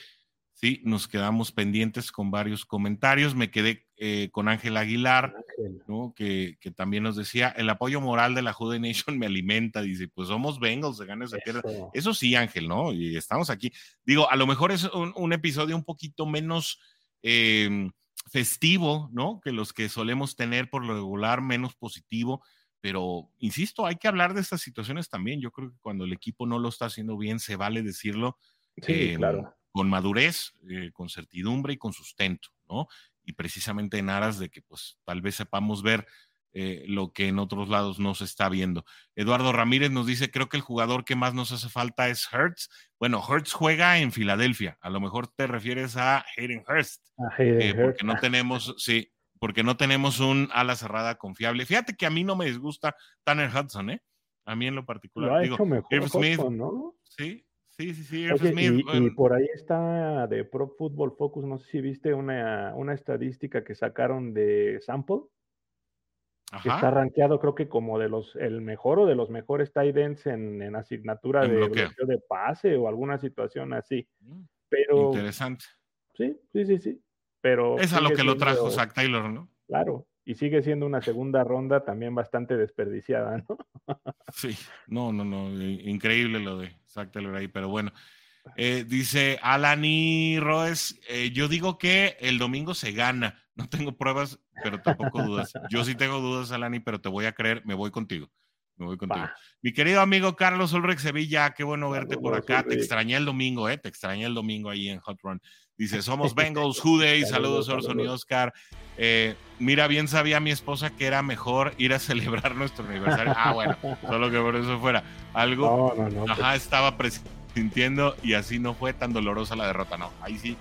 Sí, nos quedamos pendientes con varios comentarios. Me quedé eh, con Ángel Aguilar, Ángel. ¿no? Que, que también nos decía, el apoyo moral de la Who Dey Nation me alimenta. Dice, pues somos Bengals, se gana esa tierra. Eso sí, Ángel, ¿no? Y estamos aquí. Digo, a lo mejor es un, un episodio un poquito menos eh, festivo, ¿no? Que los que solemos tener por lo regular, menos positivo. Pero, insisto, hay que hablar de estas situaciones también. Yo creo que cuando el equipo no lo está haciendo bien, se vale decirlo. Sí, eh, claro. Con madurez, eh, con certidumbre y con sustento, ¿no? y precisamente en aras de que pues tal vez sepamos ver eh, lo que en otros lados no se está viendo. Eduardo Ramírez nos dice, creo que el jugador que más nos hace falta es Hurts. Bueno, Hurts juega en Filadelfia, a lo mejor te refieres a Hayden Hurst, a Hayden eh, Hurst. porque no tenemos, sí, porque no tenemos un ala cerrada confiable. Fíjate que a mí no me disgusta Tanner Hudson, ¿eh? A mí en lo particular. Lo ha Digo, hecho mejor Irv Smith, Hudson, ¿no? Sí, sí, sí, sí, Irv Oye, Smith. Y, bueno. y por ahí está de Pro Football Focus, no sé si viste una, una estadística que sacaron de Sample. Ajá. Que está rankeado, creo que como de los, el mejor o de los mejores tight ends en, en asignatura en de bloqueo. bloqueo de pase o alguna situación así. Pero, interesante. Sí, sí, sí, sí. Pero es a lo que siendo, lo trajo Zac Taylor, ¿no? Claro, y sigue siendo una segunda ronda también bastante desperdiciada, ¿no? Sí, no, no, no, increíble lo de Zac Taylor ahí, pero bueno. Eh, dice Alani Roes, eh, yo digo que el domingo se gana, no tengo pruebas, pero tampoco dudas. Yo sí tengo dudas, Alani, pero te voy a creer, me voy contigo. Me voy contigo. Bah. Mi querido amigo Carlos Ulrich Sevilla, qué bueno verte Saludos, por acá. Ulrich. Te extrañé el domingo, ¿eh? Te extrañé el domingo ahí en Hot Run. Dice, somos Bengals, Who Dey. Saludos, Saludos, Orson y Oscar. Eh, mira, bien sabía mi esposa que era mejor ir a celebrar nuestro aniversario. Ah, bueno, solo que por eso fuera. Algo, no, no, no, ajá, pues... estaba presintiendo y así no fue tan dolorosa la derrota. No, ahí sí,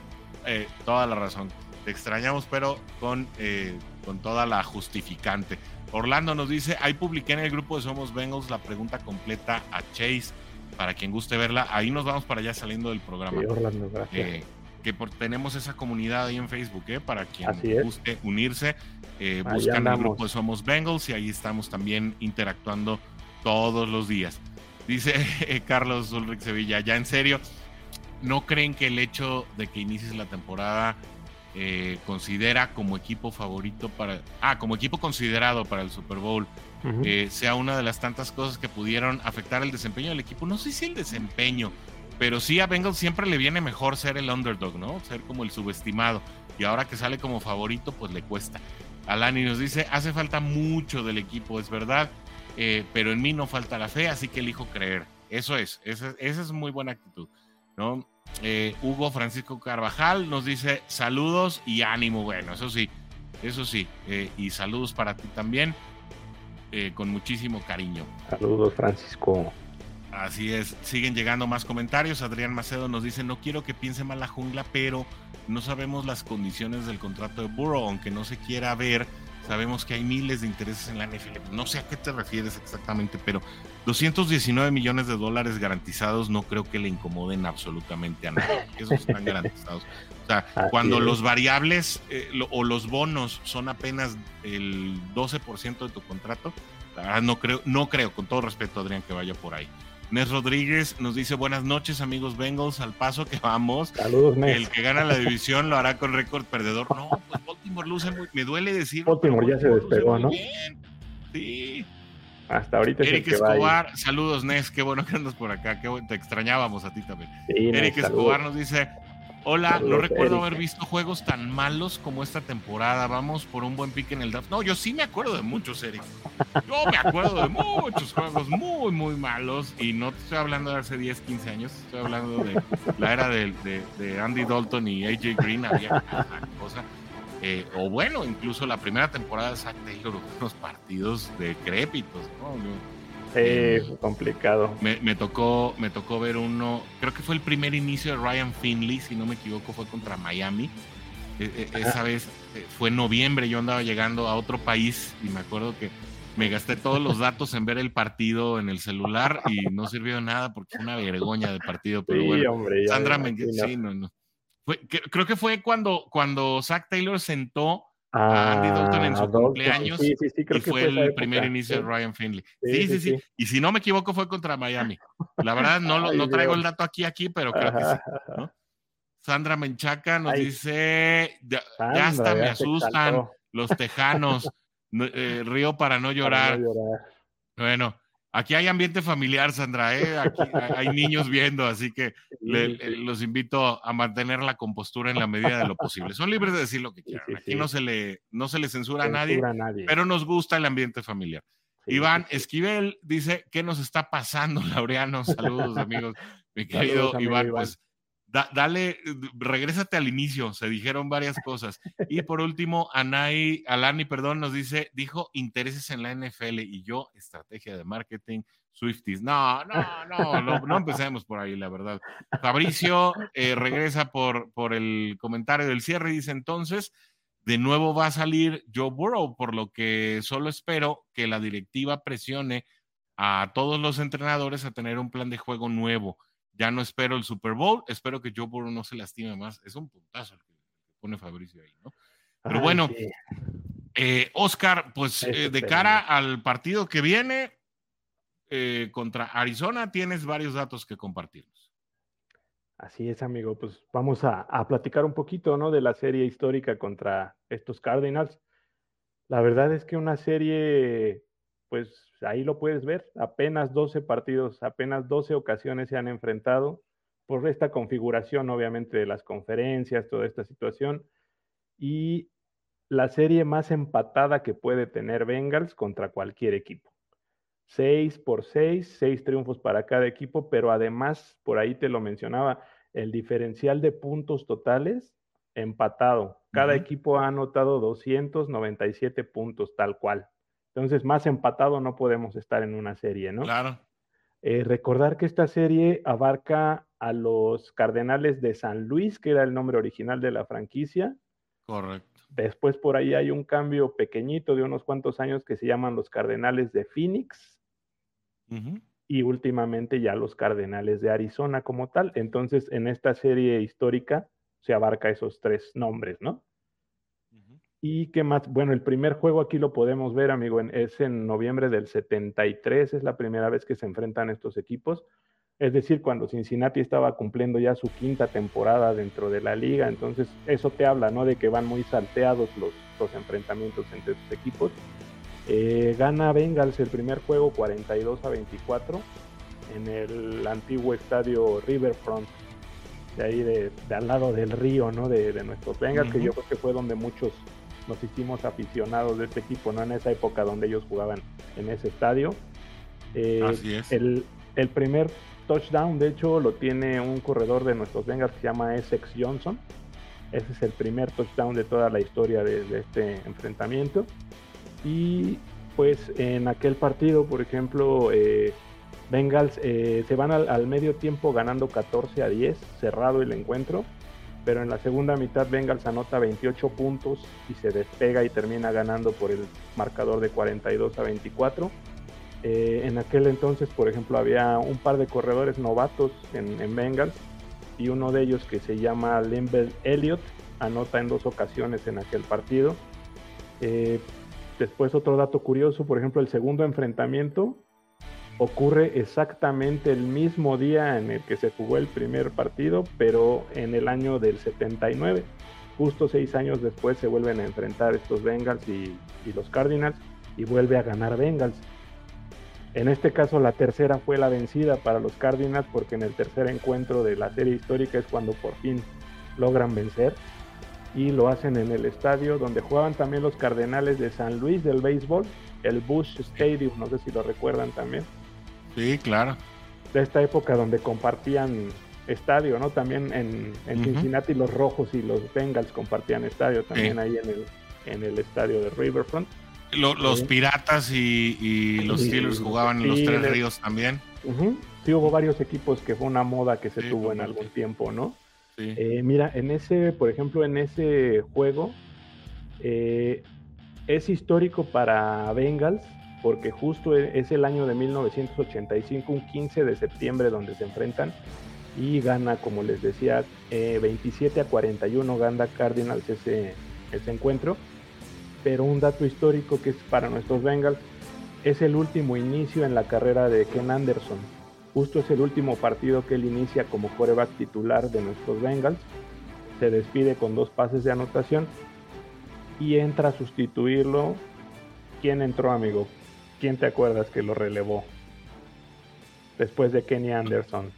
eh, toda la razón. Te extrañamos, pero con, eh, con toda la justificante. Orlando nos dice, ahí publiqué en el grupo de Somos Bengals la pregunta completa a Chase, para quien guste verla, ahí nos vamos para allá saliendo del programa. Sí, Orlando, gracias. Eh, que por, tenemos esa comunidad ahí en Facebook, eh, para quien guste unirse, eh, buscan el grupo de Somos Bengals y ahí estamos también interactuando todos los días. Dice eh, Carlos Ulrich Sevilla, ya en serio, ¿no creen que el hecho de que inicies la temporada... Eh, considera como equipo favorito para ah como equipo considerado para el Super Bowl uh-huh. eh, sea una de las tantas cosas que pudieron afectar el desempeño del equipo? No sé si el desempeño, pero sí a Bengals siempre le viene mejor ser el underdog, ¿no? Ser como el subestimado, y ahora que sale como favorito pues le cuesta. Alani nos dice, hace falta mucho del equipo, es verdad, eh, pero en mí no falta la fe, así que elijo creer. Eso es, esa, esa es muy buena actitud, ¿no? Eh, Hugo Francisco Carvajal nos dice saludos y ánimo. Bueno, eso sí, eso sí, eh, y saludos para ti también, eh, con muchísimo cariño. Saludos, Francisco. Así es, siguen llegando más comentarios. Adrián Macedo nos dice, no quiero que piense mal la jungla, pero no sabemos las condiciones del contrato de Burrow, aunque no se quiera ver, sabemos que hay miles de intereses en la N F L. No sé a qué te refieres exactamente, pero doscientos diecinueve millones de dólares garantizados no creo que le incomoden absolutamente a nadie. Esos están garantizados. O sea, Así cuando es. Los variables eh, lo, o los bonos son apenas el doce por ciento de tu contrato, la verdad no creo, no creo, con todo respeto, Adrián, que vaya por ahí. Nes Rodríguez nos dice, buenas noches, amigos Bengals, al paso que vamos. Saludos, Nes. El que gana la división lo hará con récord perdedor. No, pues Baltimore luce muy, me duele decir. Baltimore ya se despegó, ¿no? Bien. Sí. Hasta ahorita es Eric el que Escobar, va saludos, Nes, qué bueno que andas por acá, qué bueno, te extrañábamos a ti también. Sí, Eric Nes, Escobar nos dice, hola, saludos, no recuerdo Eric. haber visto juegos tan malos como esta temporada, vamos por un buen pick en el draft. No, yo sí me acuerdo de muchos, Eric. Yo me acuerdo de muchos juegos muy, muy malos, y no te estoy hablando de hace diez, quince años, estoy hablando de la era de, de, de Andy Dalton y A J Green, había cosa. Eh, o bueno, incluso la primera temporada de Zac Taylor, unos partidos decrépitos, ¿no? Eh, eh, complicado. Me, me tocó, me tocó ver uno, creo que fue el primer inicio de Ryan Finley, si no me equivoco, fue contra Miami. Eh, eh, esa vez eh, fue en noviembre, yo andaba llegando a otro país y me acuerdo que me gasté todos los datos en ver el partido en el celular y no sirvió de nada porque fue una vergüenza de partido. Pero sí, bueno, hombre, ya Sandra Menguez, sí, no, no. Creo que fue cuando, cuando Zac Taylor sentó a Andy Dalton en su Adolfo, cumpleaños sí, sí, sí, creo y que fue, fue el época. primer inicio sí. de Ryan Finley. Sí sí sí, sí, sí, sí. Y si no me equivoco fue contra Miami. La verdad no, Ay, no traigo Dios. el dato aquí, aquí, pero creo Ajá. que sí, ¿no? Sandra Menchaca nos Ay. dice, ya, Sandra, ya hasta ya me asustan saltó. los tejanos, eh, río para no llorar. Para no llorar. Bueno. Aquí hay ambiente familiar, Sandra, ¿eh? Aquí hay niños viendo, así que le, le, los invito a mantener la compostura en la medida de lo posible. Son libres de decir lo que quieran. Aquí no se le, no se le censura, censura a, nadie, a nadie, pero nos gusta el ambiente familiar. Sí, Iván sí, sí. Esquivel dice, ¿qué nos está pasando, Laureano? Saludos, amigos. Mi querido Saludos, amigo Iván, Iván, pues da, dale, regrésate al inicio, se dijeron varias cosas. Y por último, Anay, Alani, perdón, nos dice, dijo intereses en la N F L y yo, estrategia de marketing, Swifties. No, no, no, no, no empecemos por ahí, la verdad. Fabricio eh, regresa por, por el comentario del cierre y dice entonces, de nuevo va a salir Joe Burrow, por lo que solo espero que la directiva presione a todos los entrenadores a tener un plan de juego nuevo. Ya no espero el Super Bowl, espero que Joe Burrow no se lastime más. Es un puntazo el que pone Fabricio ahí, ¿no? Pero bueno, Ay, sí. eh, Oscar, pues eh, de cara al partido que viene eh, contra Arizona, tienes varios datos que compartirnos. Así es, amigo. Pues vamos a, a platicar un poquito, ¿no?, de la serie histórica contra estos Cardinals. La verdad es que una serie, pues ahí lo puedes ver, apenas doce partidos, apenas doce ocasiones se han enfrentado por esta configuración, obviamente, de las conferencias, toda esta situación. Y la serie más empatada que puede tener Bengals contra cualquier equipo. Seis por seis, seis triunfos para cada equipo, pero además, por ahí te lo mencionaba, el diferencial de puntos totales empatado. Cada uh-huh. equipo ha anotado doscientos noventa y siete puntos, tal cual. Entonces, más empatado no podemos estar en una serie, ¿no? Claro. Eh, recordar que esta serie abarca a los Cardenales de San Luis, que era el nombre original de la franquicia. Correcto. Después por ahí hay un cambio pequeñito de unos cuantos años que se llaman los Cardenales de Phoenix uh-huh. y últimamente ya los Cardenales de Arizona como tal. Entonces en esta serie histórica se abarca esos tres nombres, ¿no? Uh-huh. ¿Y qué más? Bueno, el primer juego aquí lo podemos ver, amigo, en, es en noviembre del setenta y tres, es la primera vez que se enfrentan estos equipos. Es decir, cuando Cincinnati estaba cumpliendo ya su quinta temporada dentro de la liga, entonces eso te habla, ¿no?, de que van muy salteados los, los enfrentamientos entre sus equipos. Eh, gana Bengals el primer juego cuarenta y dos a veinticuatro en el antiguo estadio Riverfront, de ahí de, de al lado del río, ¿no?, de, de nuestros Bengals, uh-huh. que yo creo que fue donde muchos nos hicimos aficionados de este equipo, ¿no?, en esa época donde ellos jugaban en ese estadio. Eh, Así es. El, el primer touchdown, de hecho, lo tiene un corredor de nuestros Bengals que se llama Essex Johnson. Ese es el primer touchdown de toda la historia de, de este enfrentamiento. Y pues en aquel partido, por ejemplo, eh, Bengals eh, se van al, al medio tiempo ganando catorce a diez, cerrado el encuentro, pero en la segunda mitad Bengals anota veintiocho puntos y se despega y termina ganando por el marcador de cuarenta y dos a veinticuatro. Eh, en aquel entonces, por ejemplo, había un par de corredores novatos en, en Bengals y uno de ellos, que se llama Linval Elliott, anota en dos ocasiones en aquel partido. Eh, después, otro dato curioso, por ejemplo, el segundo enfrentamiento ocurre exactamente el mismo día en el que se jugó el primer partido, pero en el año del setenta y nueve. Justo seis años después se vuelven a enfrentar estos Bengals y, y los Cardinals, y vuelve a ganar Bengals. En este caso, la tercera fue la vencida para los Cardinals, porque en el tercer encuentro de la serie histórica es cuando por fin logran vencer, y lo hacen en el estadio donde jugaban también los Cardenales de San Luis del béisbol, el Busch Stadium, no sé si lo recuerdan también. Sí, claro. De esta época donde compartían estadio, ¿no? También en, en uh-huh. Cincinnati los Rojos y los Bengals compartían estadio también sí. ahí en el, en el estadio de Riverfront. Lo, los Piratas y, y los Steelers jugaban en los Tres Ríos también. Uh-huh. Sí, hubo varios equipos que fue una moda que se sí, tuvo en algún tiempo, ¿no? Sí. Eh, mira, en ese, por ejemplo, en ese juego eh, es histórico para Bengals porque justo es el año de mil novecientos ochenta y cinco, un quince de septiembre, donde se enfrentan y gana, como les decía, eh, veintisiete a cuarenta y uno gana Cardinals ese, ese encuentro. Pero un dato histórico que es para nuestros Bengals, es el último inicio en la carrera de Ken Anderson. Justo es el último partido que él inicia como quarterback titular de nuestros Bengals. Se despide con dos pases de anotación y entra a sustituirlo. ¿Quién entró, amigo? ¿Quién te acuerdas que lo relevó? Después de Kenny Anderson.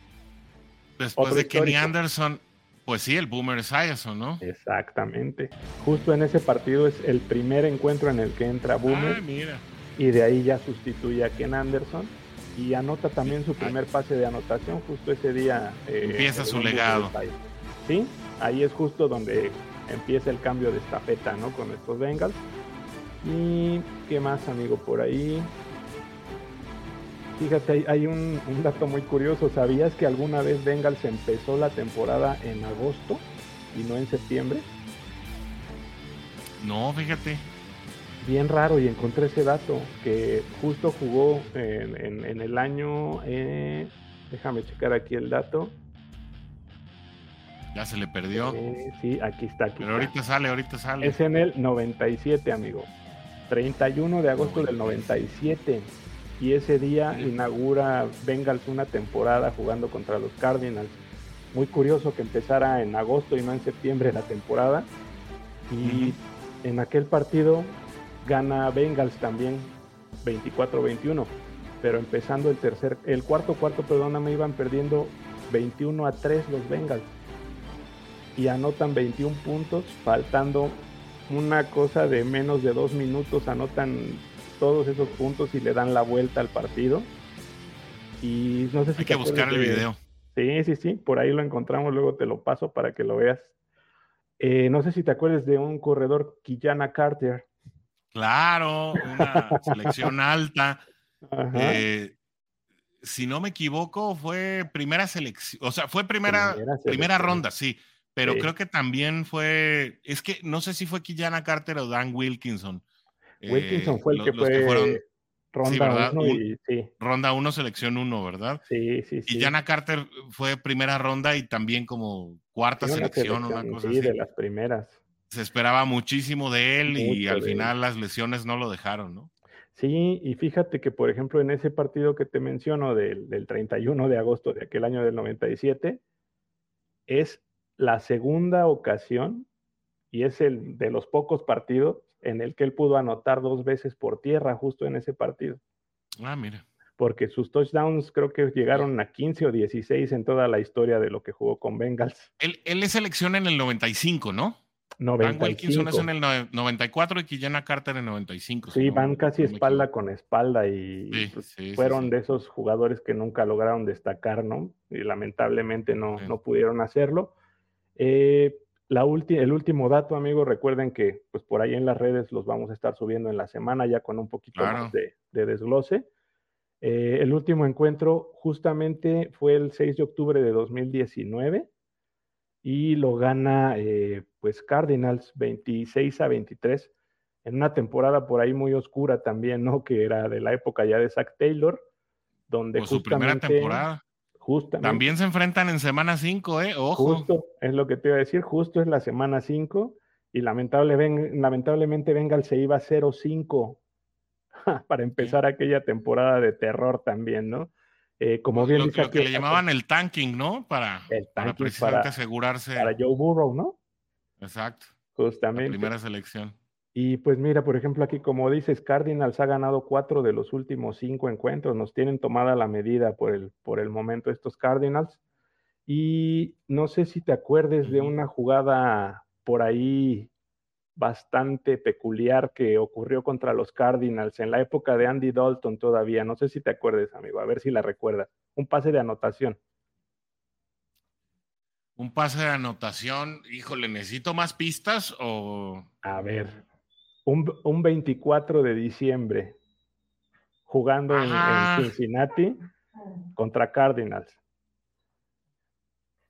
Después de Kenny Anderson... Pues sí, el Boomer Esiason, ¿no? Exactamente. Justo en ese partido es el primer encuentro en el que entra Boomer. Ah, mira. Y de ahí ya sustituye a Ken Anderson. y anota también su primer pase de anotación justo ese día. Eh, empieza su legado. Sí, ahí es justo donde empieza el cambio de estafeta, ¿no? Con estos Bengals. Y qué más, amigo, por ahí. Fíjate, hay, hay un, un dato muy curioso. ¿Sabías que alguna vez Bengals empezó la temporada en agosto y no en septiembre? No, fíjate. Bien raro, y encontré ese dato, que justo jugó en, en, en el año... Eh, déjame checar aquí el dato. Ya se le perdió. Eh, sí, aquí está. Aquí Pero está. ahorita sale, ahorita sale. Es en el noventa y siete, amigo. treinta y uno de agosto del noventa y siete. Y ese día inaugura Bengals una temporada jugando contra los Cardinals. Muy curioso que empezara en agosto y no en septiembre la temporada. Y uh-huh. en aquel partido gana Bengals también veinticuatro a veintiuno, pero empezando el tercer, el cuarto cuarto, perdóname, iban perdiendo veintiuno a tres los Bengals y anotan veintiún puntos, faltando una cosa de menos de dos minutos, anotan todos esos puntos y le dan la vuelta al partido. Y no sé si hay que buscar el video. Sí, sí, sí, por ahí lo encontramos, luego te lo paso para que lo veas. Eh, no sé si te acuerdas de un corredor, Ki-Jana Carter. Claro, una selección alta. Eh, si no me equivoco, fue primera selección, o sea, fue primera, primera, primera ronda, sí, pero sí. Creo que también fue, es que no sé si fue Ki-Jana Carter o Dan Wilkinson. Wilkinson eh, fue el lo, que fue que fueron, ronda uno. Sí, sí. Ronda uno, selección uno, ¿verdad? Sí, sí, sí. Ki-Jana Carter fue primera ronda y también como cuarta sí, una selección, selección, una cosa sí, así. De las primeras. Se esperaba muchísimo de él. Mucho y al final él. Las lesiones no lo dejaron, ¿no? Sí, y fíjate que, por ejemplo, en ese partido que te menciono del, del treinta y uno de agosto de aquel año del noventa y siete, es la segunda ocasión y es el de los pocos partidos en el que él pudo anotar dos veces por tierra justo en ese partido. Ah, mira. Porque sus touchdowns creo que llegaron a quince o dieciséis en toda la historia de lo que jugó con Bengals. Él, él es selección en el noventa y cinco, ¿no? noventa y cinco. Dan Wilkinson es en el noventa y cuatro y Ki-Jana Carter en el noventa y cinco. Sí, si van no, casi no espalda con espalda y sí, sí, fueron sí, sí. de esos jugadores que nunca lograron destacar, ¿no? Y lamentablemente no, sí. no pudieron hacerlo. Eh, la ulti- el último dato, amigo, recuerden que pues por ahí en las redes los vamos a estar subiendo en la semana ya con un poquito claro. más de, de desglose. Eh, el último encuentro justamente fue el seis de octubre de dos mil diecinueve y lo gana eh, pues Cardinals veintiséis a veintitrés en una temporada por ahí muy oscura también, ¿no? Que era de la época ya de Zac Taylor, donde pues justamente, su primera temporada. Justamente, también se enfrentan en semana cinco, ¿eh? Ojo. Justo, es lo que te iba a decir, justo es la semana cinco y lamentable, ben, lamentablemente Bengals se iba cero cinco para empezar sí. aquella temporada de terror también, ¿no? Eh, como bien lo, dice lo aquí, que le llamaban el tanking, ¿no? Para, el tanking para precisamente para, asegurarse. Para Joe Burrow, ¿no? Exacto. Justamente. La primera selección. Y pues mira, por ejemplo, aquí como dices, Cardinals ha ganado cuatro de los últimos cinco encuentros. Nos tienen tomada la medida por el, por el momento estos Cardinals. Y no sé si te acuerdes uh-huh. de una jugada por ahí bastante peculiar que ocurrió contra los Cardinals en la época de Andy Dalton todavía. No sé si te acuerdes, amigo, a ver si la recuerdas. Un pase de anotación. Un pase de anotación, híjole, ¿necesito más pistas o...? A ver, un, un veinticuatro de diciembre, jugando en, en Cincinnati contra Cardinals.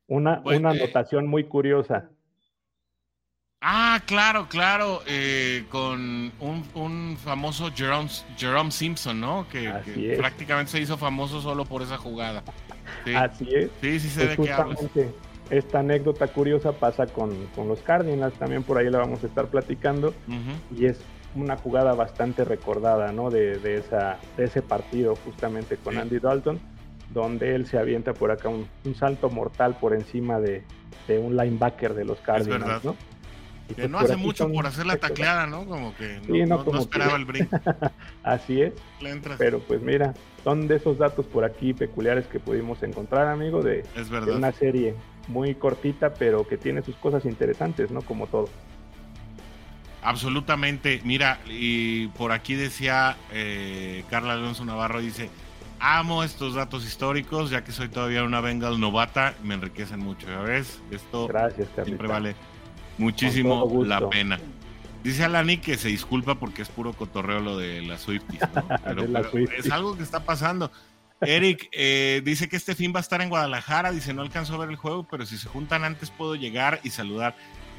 Una, pues, una anotación eh... muy curiosa. Ah, claro, claro, eh, con un, un famoso Jerome, Jerome Simpson, ¿no? Que, que prácticamente se hizo famoso solo por esa jugada. Sí. Así es. Sí, sí sé pues de qué hablas. Esta anécdota curiosa pasa con, con los Cardinals, también por ahí la vamos a estar platicando. Uh-huh. Y es una jugada bastante recordada, ¿no? De, de, esa, de ese partido justamente con sí. Andy Dalton, donde él se avienta por acá un, un salto mortal por encima de, de un linebacker de los Cardinals, ¿no? Que no hace mucho son... por hacer la tacleada, ¿no? Como que no, sí, no, no, como no esperaba que... el brinco. Así es. Pero pues mira, son de esos datos por aquí peculiares que pudimos encontrar, amigo, de, de una serie muy cortita, pero que tiene sus cosas interesantes, ¿no? Como todo. Absolutamente. Mira, y por aquí decía eh, Carla Alonso Navarro, dice, Amo estos datos históricos, ya que soy todavía una Bengal novata, me enriquecen mucho, ya ves, esto Gracias, siempre vale muchísimo la pena. Dice Alani que se disculpa porque es puro cotorreo lo de las Swifties, ¿no? Pero, la pero Swifties. Es algo que está pasando. Eric eh, dice que este fin va a estar en Guadalajara, dice no alcanzó a ver el juego, pero si se juntan antes puedo llegar y saludar.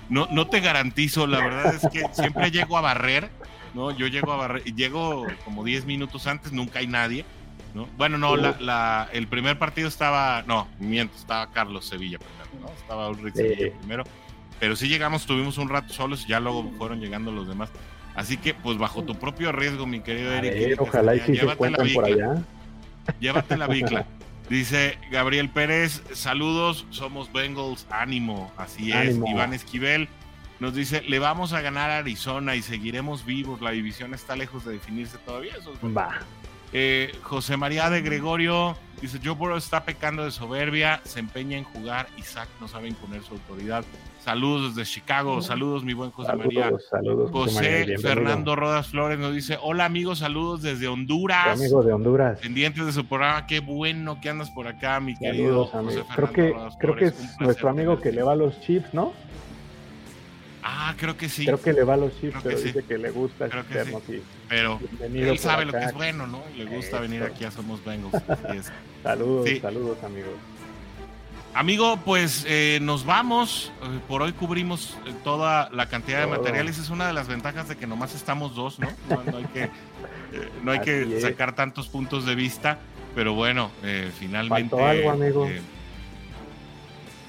No, no te garantizo, la verdad es que siempre llego a barrer, ¿no? Yo llego a barrer, llego como diez minutos antes, nunca hay nadie, ¿no? Bueno, no, la, la, el primer partido estaba, no, miento, estaba Carlos Sevilla, ¿no? Estaba Ulrich Sevilla eh. primero, pero sí llegamos, tuvimos un rato solos, ya luego fueron llegando los demás, así que pues bajo tu propio riesgo, mi querido Eric. Ver, ojalá y si se encuentran por allá. Llévate la bicla. Dice Gabriel Pérez, saludos, somos Bengals, ánimo, así es, ánimo. Iván Esquivel nos dice, le vamos a ganar a Arizona y seguiremos vivos, la división está lejos de definirse todavía, eso es bah. Eh, José María de Gregorio dice, Joe Burrow está pecando de soberbia, se empeña en jugar, Isaac no sabe imponer su autoridad, saludos desde Chicago, saludos mi buen José saludos, María saludos, José María, Fernando Rodas Flores nos dice, hola amigos, saludos desde Honduras, amigos de Honduras, pendientes de su programa, qué bueno que andas por acá mi saludos, querido José amigo. Fernando creo que, Rodas creo Flores, que es nuestro amigo que le va a los Chiefs, ¿no? Ah, creo que sí. Creo que le va a los Chiefs, pero sí. Dice que le gusta el externo. Sí. Pero él sabe acá. Lo que es bueno, ¿no? Le gusta Eso. Venir aquí a Somos Bengals. Saludos, sí. Saludos, amigos. Amigo, pues eh, nos vamos. Por hoy cubrimos toda la cantidad Todo. de materiales. Es una de las ventajas de que nomás estamos dos, ¿no? No, no hay que, eh, no hay que sacar tantos puntos de vista. Pero bueno, eh, finalmente... Faltó algo, amigo. Eh,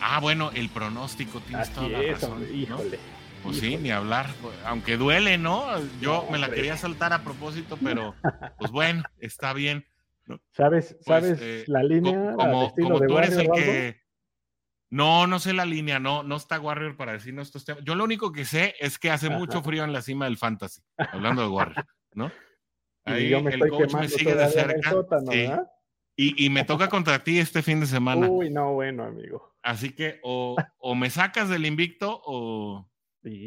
ah, bueno, el pronóstico. Tienes Así toda la es, razón. Hombre, híjole. ¿No? Pues sí, ni hablar, aunque duele, ¿no? Yo me la quería saltar a propósito, pero pues bueno, está bien. ¿No? ¿Sabes, pues, sabes eh, la línea? Como, como tú eres el que... No, no sé la línea, no, no está Warrior para decirnos estos temas. Yo lo único que sé es que hace Ajá. mucho frío en la cima del Fantasy, hablando de Warrior, ¿no? Ahí y yo me el coach me sigue de cerca. Sótano, sí. Y, y me toca contra ti este fin de semana. Uy, no, bueno, amigo. Así que o, o me sacas del invicto o...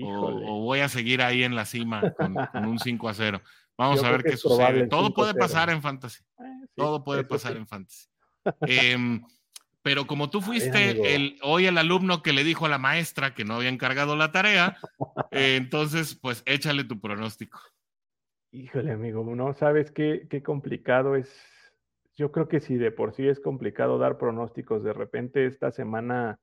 O, o voy a seguir ahí en la cima con, con un cinco a cero. Vamos Yo a ver qué sucede. Todo puede pasar en Fantasy. Eh, sí, Todo puede pasar sí. en Fantasy. Eh, pero como tú fuiste Ay, el, hoy el alumno que le dijo a la maestra que no había encargado la tarea, eh, entonces pues échale tu pronóstico. Híjole, amigo, no sabes qué, qué complicado es. Yo creo que si de por sí es complicado dar pronósticos, de repente esta semana...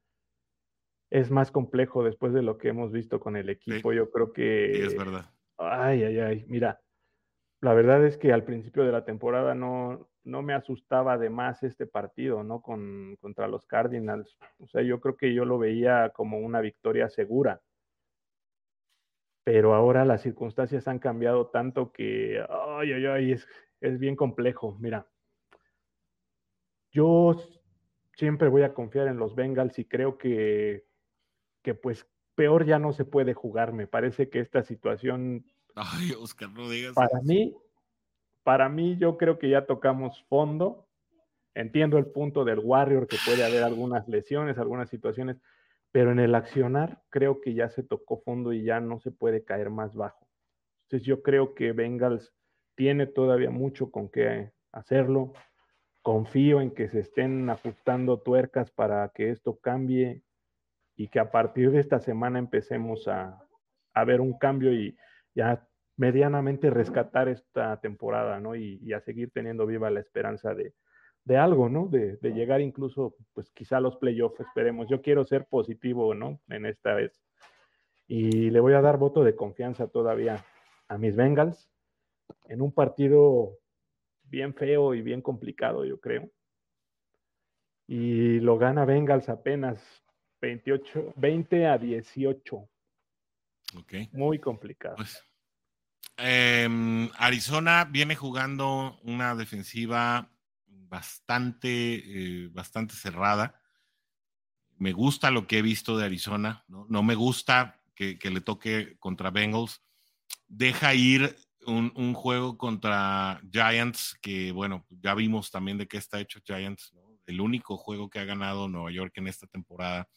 Es más complejo después de lo que hemos visto con el equipo. Sí, yo creo que... Sí, es verdad. Ay, ay, ay. Mira, la verdad es que al principio de la temporada no, no me asustaba de más este partido, ¿no? Con, contra los Cardinals. O sea, yo creo que yo lo veía como una victoria segura. Pero ahora las circunstancias han cambiado tanto que... Ay, ay, ay. Es, es bien complejo. Mira, yo siempre voy a confiar en los Bengals y creo que... que pues peor ya no se puede jugar, me parece que esta situación... Ay, Oscar, no digas para eso. mí, para mí yo creo que ya tocamos fondo, entiendo el punto del Warrior que puede haber algunas lesiones, algunas situaciones, pero en el accionar creo que ya se tocó fondo y ya no se puede caer más bajo. Entonces yo creo que Bengals tiene todavía mucho con qué hacerlo, confío en que se estén ajustando tuercas para que esto cambie, y que a partir de esta semana empecemos a, a ver un cambio y ya medianamente rescatar esta temporada, ¿no? Y, y a seguir teniendo viva la esperanza de, de algo, ¿no? De, de llegar incluso, pues quizá a los playoffs, esperemos. Yo quiero ser positivo, ¿no? En esta vez. Y le voy a dar voto de confianza todavía a mis Bengals en un partido bien feo y bien complicado, yo creo. Y lo gana Bengals apenas veintiocho, veinte a dieciocho. Okay. Muy complicado. Pues, eh, Arizona viene jugando una defensiva bastante, eh, bastante cerrada. Me gusta lo que he visto de Arizona, no, no me gusta que, que le toque contra Bengals. Deja ir un, un juego contra Giants, que bueno, ya vimos también de qué está hecho Giants, ¿no? El único juego que ha ganado Nueva York en esta temporada.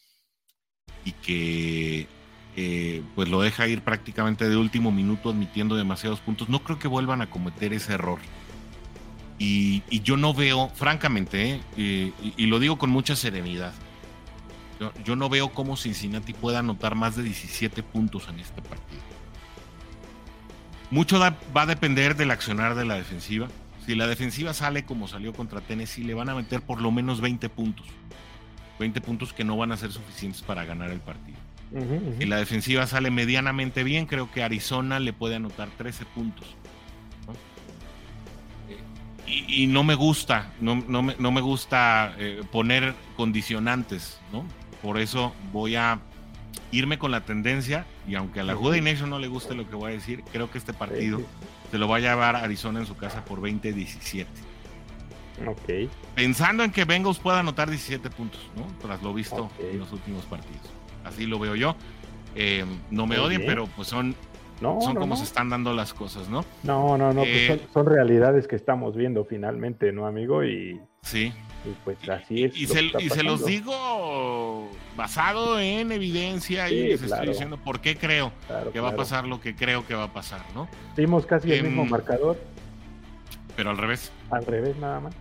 Y que eh, pues lo deja ir prácticamente de último minuto, admitiendo demasiados puntos. No creo que vuelvan a cometer ese error. Y, y yo no veo, francamente, eh, y, y lo digo con mucha serenidad, yo, yo no veo cómo Cincinnati pueda anotar más de diecisiete puntos en este partido. Mucho da, va a depender del accionar de la defensiva. Si la defensiva sale como salió contra Tennessee, le van a meter por lo menos veinte puntos. veinte puntos que no van a ser suficientes para ganar el partido. Uh-huh, uh-huh. Si la defensiva sale medianamente bien, creo que Arizona le puede anotar trece puntos. Y, y no me gusta, no, no, me, no me gusta eh, poner condicionantes, ¿no? Por eso voy a irme con la tendencia, y aunque a la Who Dey Nation no le guste lo que voy a decir, creo que este partido se lo va a llevar Arizona en su casa por veinte diecisiete. Ok. Pensando en que Bengals pueda anotar diecisiete puntos, ¿no? Tras lo visto okay. en los últimos partidos. Así lo veo yo. Eh, no me odien, pero pues son... No, son no, como no. se están dando las cosas, ¿no? No, no, no, eh, pues son, son realidades que estamos viendo finalmente, ¿no, amigo? Y sí. Y pues así es. Y, y, se, y se los digo basado en evidencia, sí, y les claro. estoy diciendo por qué creo claro, que claro. va a pasar lo que creo que va a pasar, ¿no? Dimos casi eh, el mismo marcador. Pero al revés. Al revés, nada más.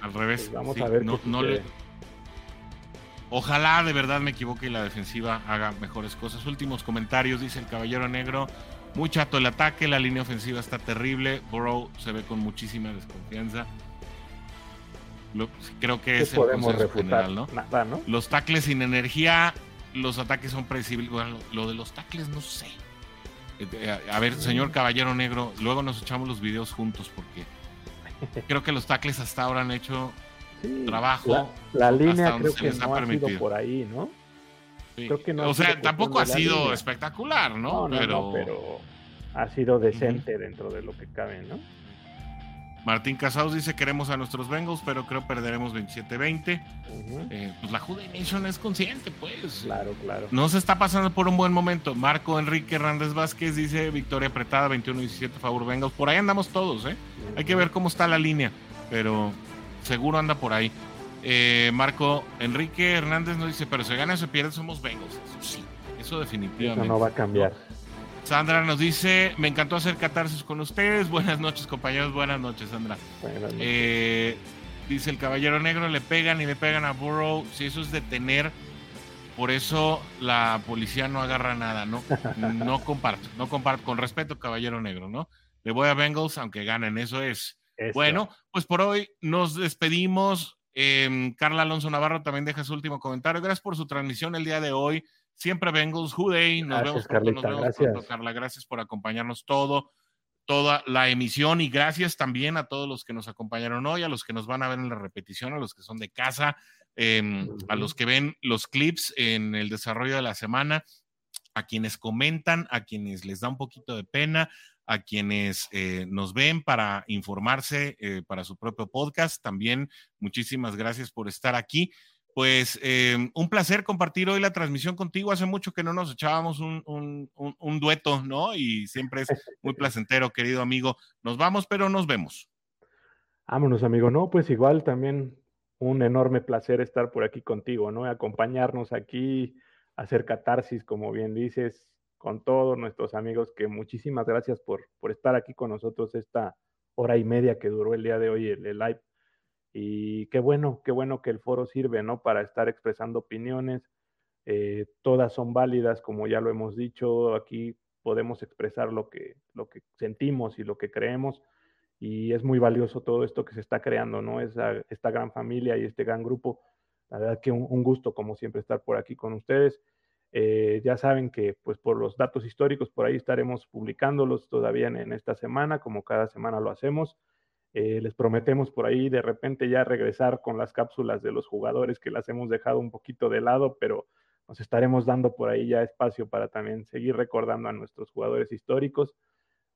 Al revés. Pues vamos sí, a ver. No, no le... Ojalá de verdad me equivoque y la defensiva haga mejores cosas. Últimos comentarios, dice el Caballero Negro. Muy chato el ataque, la línea ofensiva está terrible. Burrow se ve con muchísima desconfianza. Lo, creo que es el consenso general, ¿no? Nada, ¿no? Los tackles sin energía, los ataques son predecibles. Bueno, lo, lo de los tackles no sé. A ver, señor Caballero Negro, luego nos echamos los videos juntos porque creo que los tackles hasta ahora han hecho... Sí, trabajo la, la línea creo que no ha permitido. Sido por ahí, ¿no? Sí. Creo que no, o sea, tampoco ha sido línea. Espectacular, ¿no? No, no, pero... no, pero ha sido decente uh-huh. dentro de lo que cabe, ¿no? Martín Casaus dice, queremos a nuestros Bengals, pero creo perderemos veintisiete veinte. Uh-huh. Eh, pues la Who Dey Nation es consciente, pues. Claro, claro. No se está pasando por un buen momento. Marco Enrique Hernández Vázquez dice, victoria apretada, veintiuno diecisiete favor Bengals. Por ahí andamos todos, ¿eh? Uh-huh. Hay que ver cómo está la línea, pero... seguro anda por ahí. Eh, Marco Enrique Hernández nos dice, pero si gana o se pierde, somos Bengals. Eso sí, eso definitivamente. Eso no va a cambiar. Sandra nos dice, me encantó hacer catarsis con ustedes. Buenas noches, compañeros. Buenas noches, Sandra. Buenas noches. Eh, dice el Caballero Negro, le pegan y le pegan a Burrow. Si sí, eso es detener, por eso la policía no agarra nada, ¿no? No comparto, no comparto. Con respeto, Caballero Negro, ¿no? Le voy a Bengals aunque ganen, eso es. Eso. Bueno, pues por hoy nos despedimos. Eh, Carla Alonso Navarro también deja su último comentario. Gracias por su transmisión el día de hoy. Siempre Bengals, Who Dey. Nos gracias, vemos, Carlita, nos vemos gracias. Pronto, Carla. Gracias por acompañarnos todo, toda la emisión, y gracias también a todos los que nos acompañaron hoy, a los que nos van a ver en la repetición, a los que son de casa, eh, uh-huh. a los que ven los clips en el desarrollo de la semana, a quienes comentan, a quienes les da un poquito de pena, a quienes eh, nos ven para informarse eh, para su propio podcast. También muchísimas gracias por estar aquí. Pues eh, un placer compartir hoy la transmisión contigo. Hace mucho que no nos echábamos un, un, un, un dueto, ¿no? Y siempre es muy placentero, querido amigo. Nos vamos, pero nos vemos. Vámonos, amigo. No, pues igual también un enorme placer estar por aquí contigo, ¿no? Acompañarnos aquí, hacer catarsis, como bien dices, con todos nuestros amigos, que muchísimas gracias por, por estar aquí con nosotros esta hora y media que duró el día de hoy el, el live. Y qué bueno, qué bueno que el foro sirve, ¿no? Para estar expresando opiniones. Eh, todas son válidas, como ya lo hemos dicho. Aquí podemos expresar lo que, lo que sentimos y lo que creemos. Y es muy valioso todo esto que se está creando, ¿no? Esa, esta gran familia y este gran grupo. La verdad que un, un gusto, como siempre, estar por aquí con ustedes. Eh, ya saben que pues por los datos históricos por ahí estaremos publicándolos todavía en, en esta semana, como cada semana lo hacemos. Eh, les prometemos por ahí de repente ya regresar con las cápsulas de los jugadores, que las hemos dejado un poquito de lado, pero nos estaremos dando por ahí ya espacio para también seguir recordando a nuestros jugadores históricos.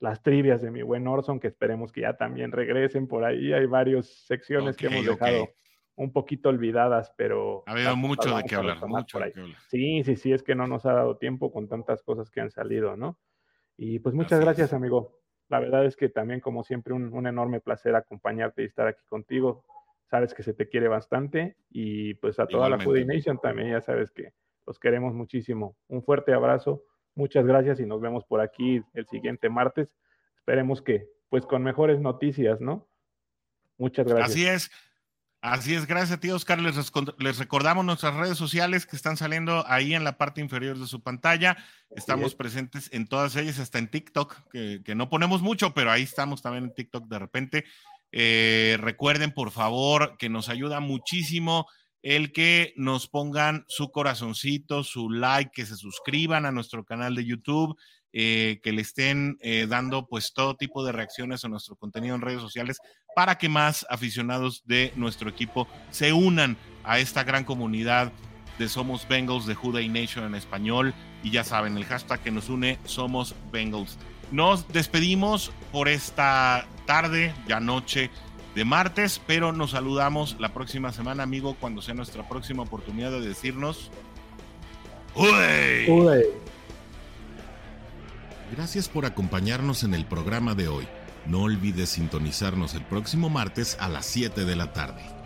Las trivias de mi buen Orson, que esperemos que ya también regresen por ahí. Hay varias secciones okay, que hemos okay. dejado un poquito olvidadas, pero... Ha habido mucho de qué hablar, mucho de qué hablar. Sí, sí, sí, es que no nos ha dado tiempo con tantas cosas que han salido, ¿no? Y pues muchas gracias, amigo. La verdad es que también, como siempre, un, un enorme placer acompañarte y estar aquí contigo. Sabes que se te quiere bastante, y pues a toda la Who Dey Nation también, ya sabes que los queremos muchísimo. Un fuerte abrazo, muchas gracias, y nos vemos por aquí el siguiente martes. Esperemos que, pues, con mejores noticias, ¿no? Muchas gracias. Así es. Así es, gracias a ti, Oscar. Les, les recordamos nuestras redes sociales que están saliendo ahí en la parte inferior de su pantalla. Estamos sí. presentes en todas ellas, hasta en TikTok, que, que no ponemos mucho, pero ahí estamos también en TikTok de repente. Eh, recuerden, por favor, que nos ayuda muchísimo el que nos pongan su corazoncito, su like, que se suscriban a nuestro canal de YouTube, eh, que le estén eh, dando pues todo tipo de reacciones a nuestro contenido en redes sociales para que más aficionados de nuestro equipo se unan a esta gran comunidad de Somos Bengals, de Who Dey Nation en español, y ya saben, el hashtag que nos une, Somos Bengals. Nos despedimos por esta tarde, ya noche de martes, pero nos saludamos la próxima semana, amigo, cuando sea nuestra próxima oportunidad de decirnos ¡Uy! ¡Uy! Gracias por acompañarnos en el programa de hoy. No olvides sintonizarnos el próximo martes a las siete de la tarde.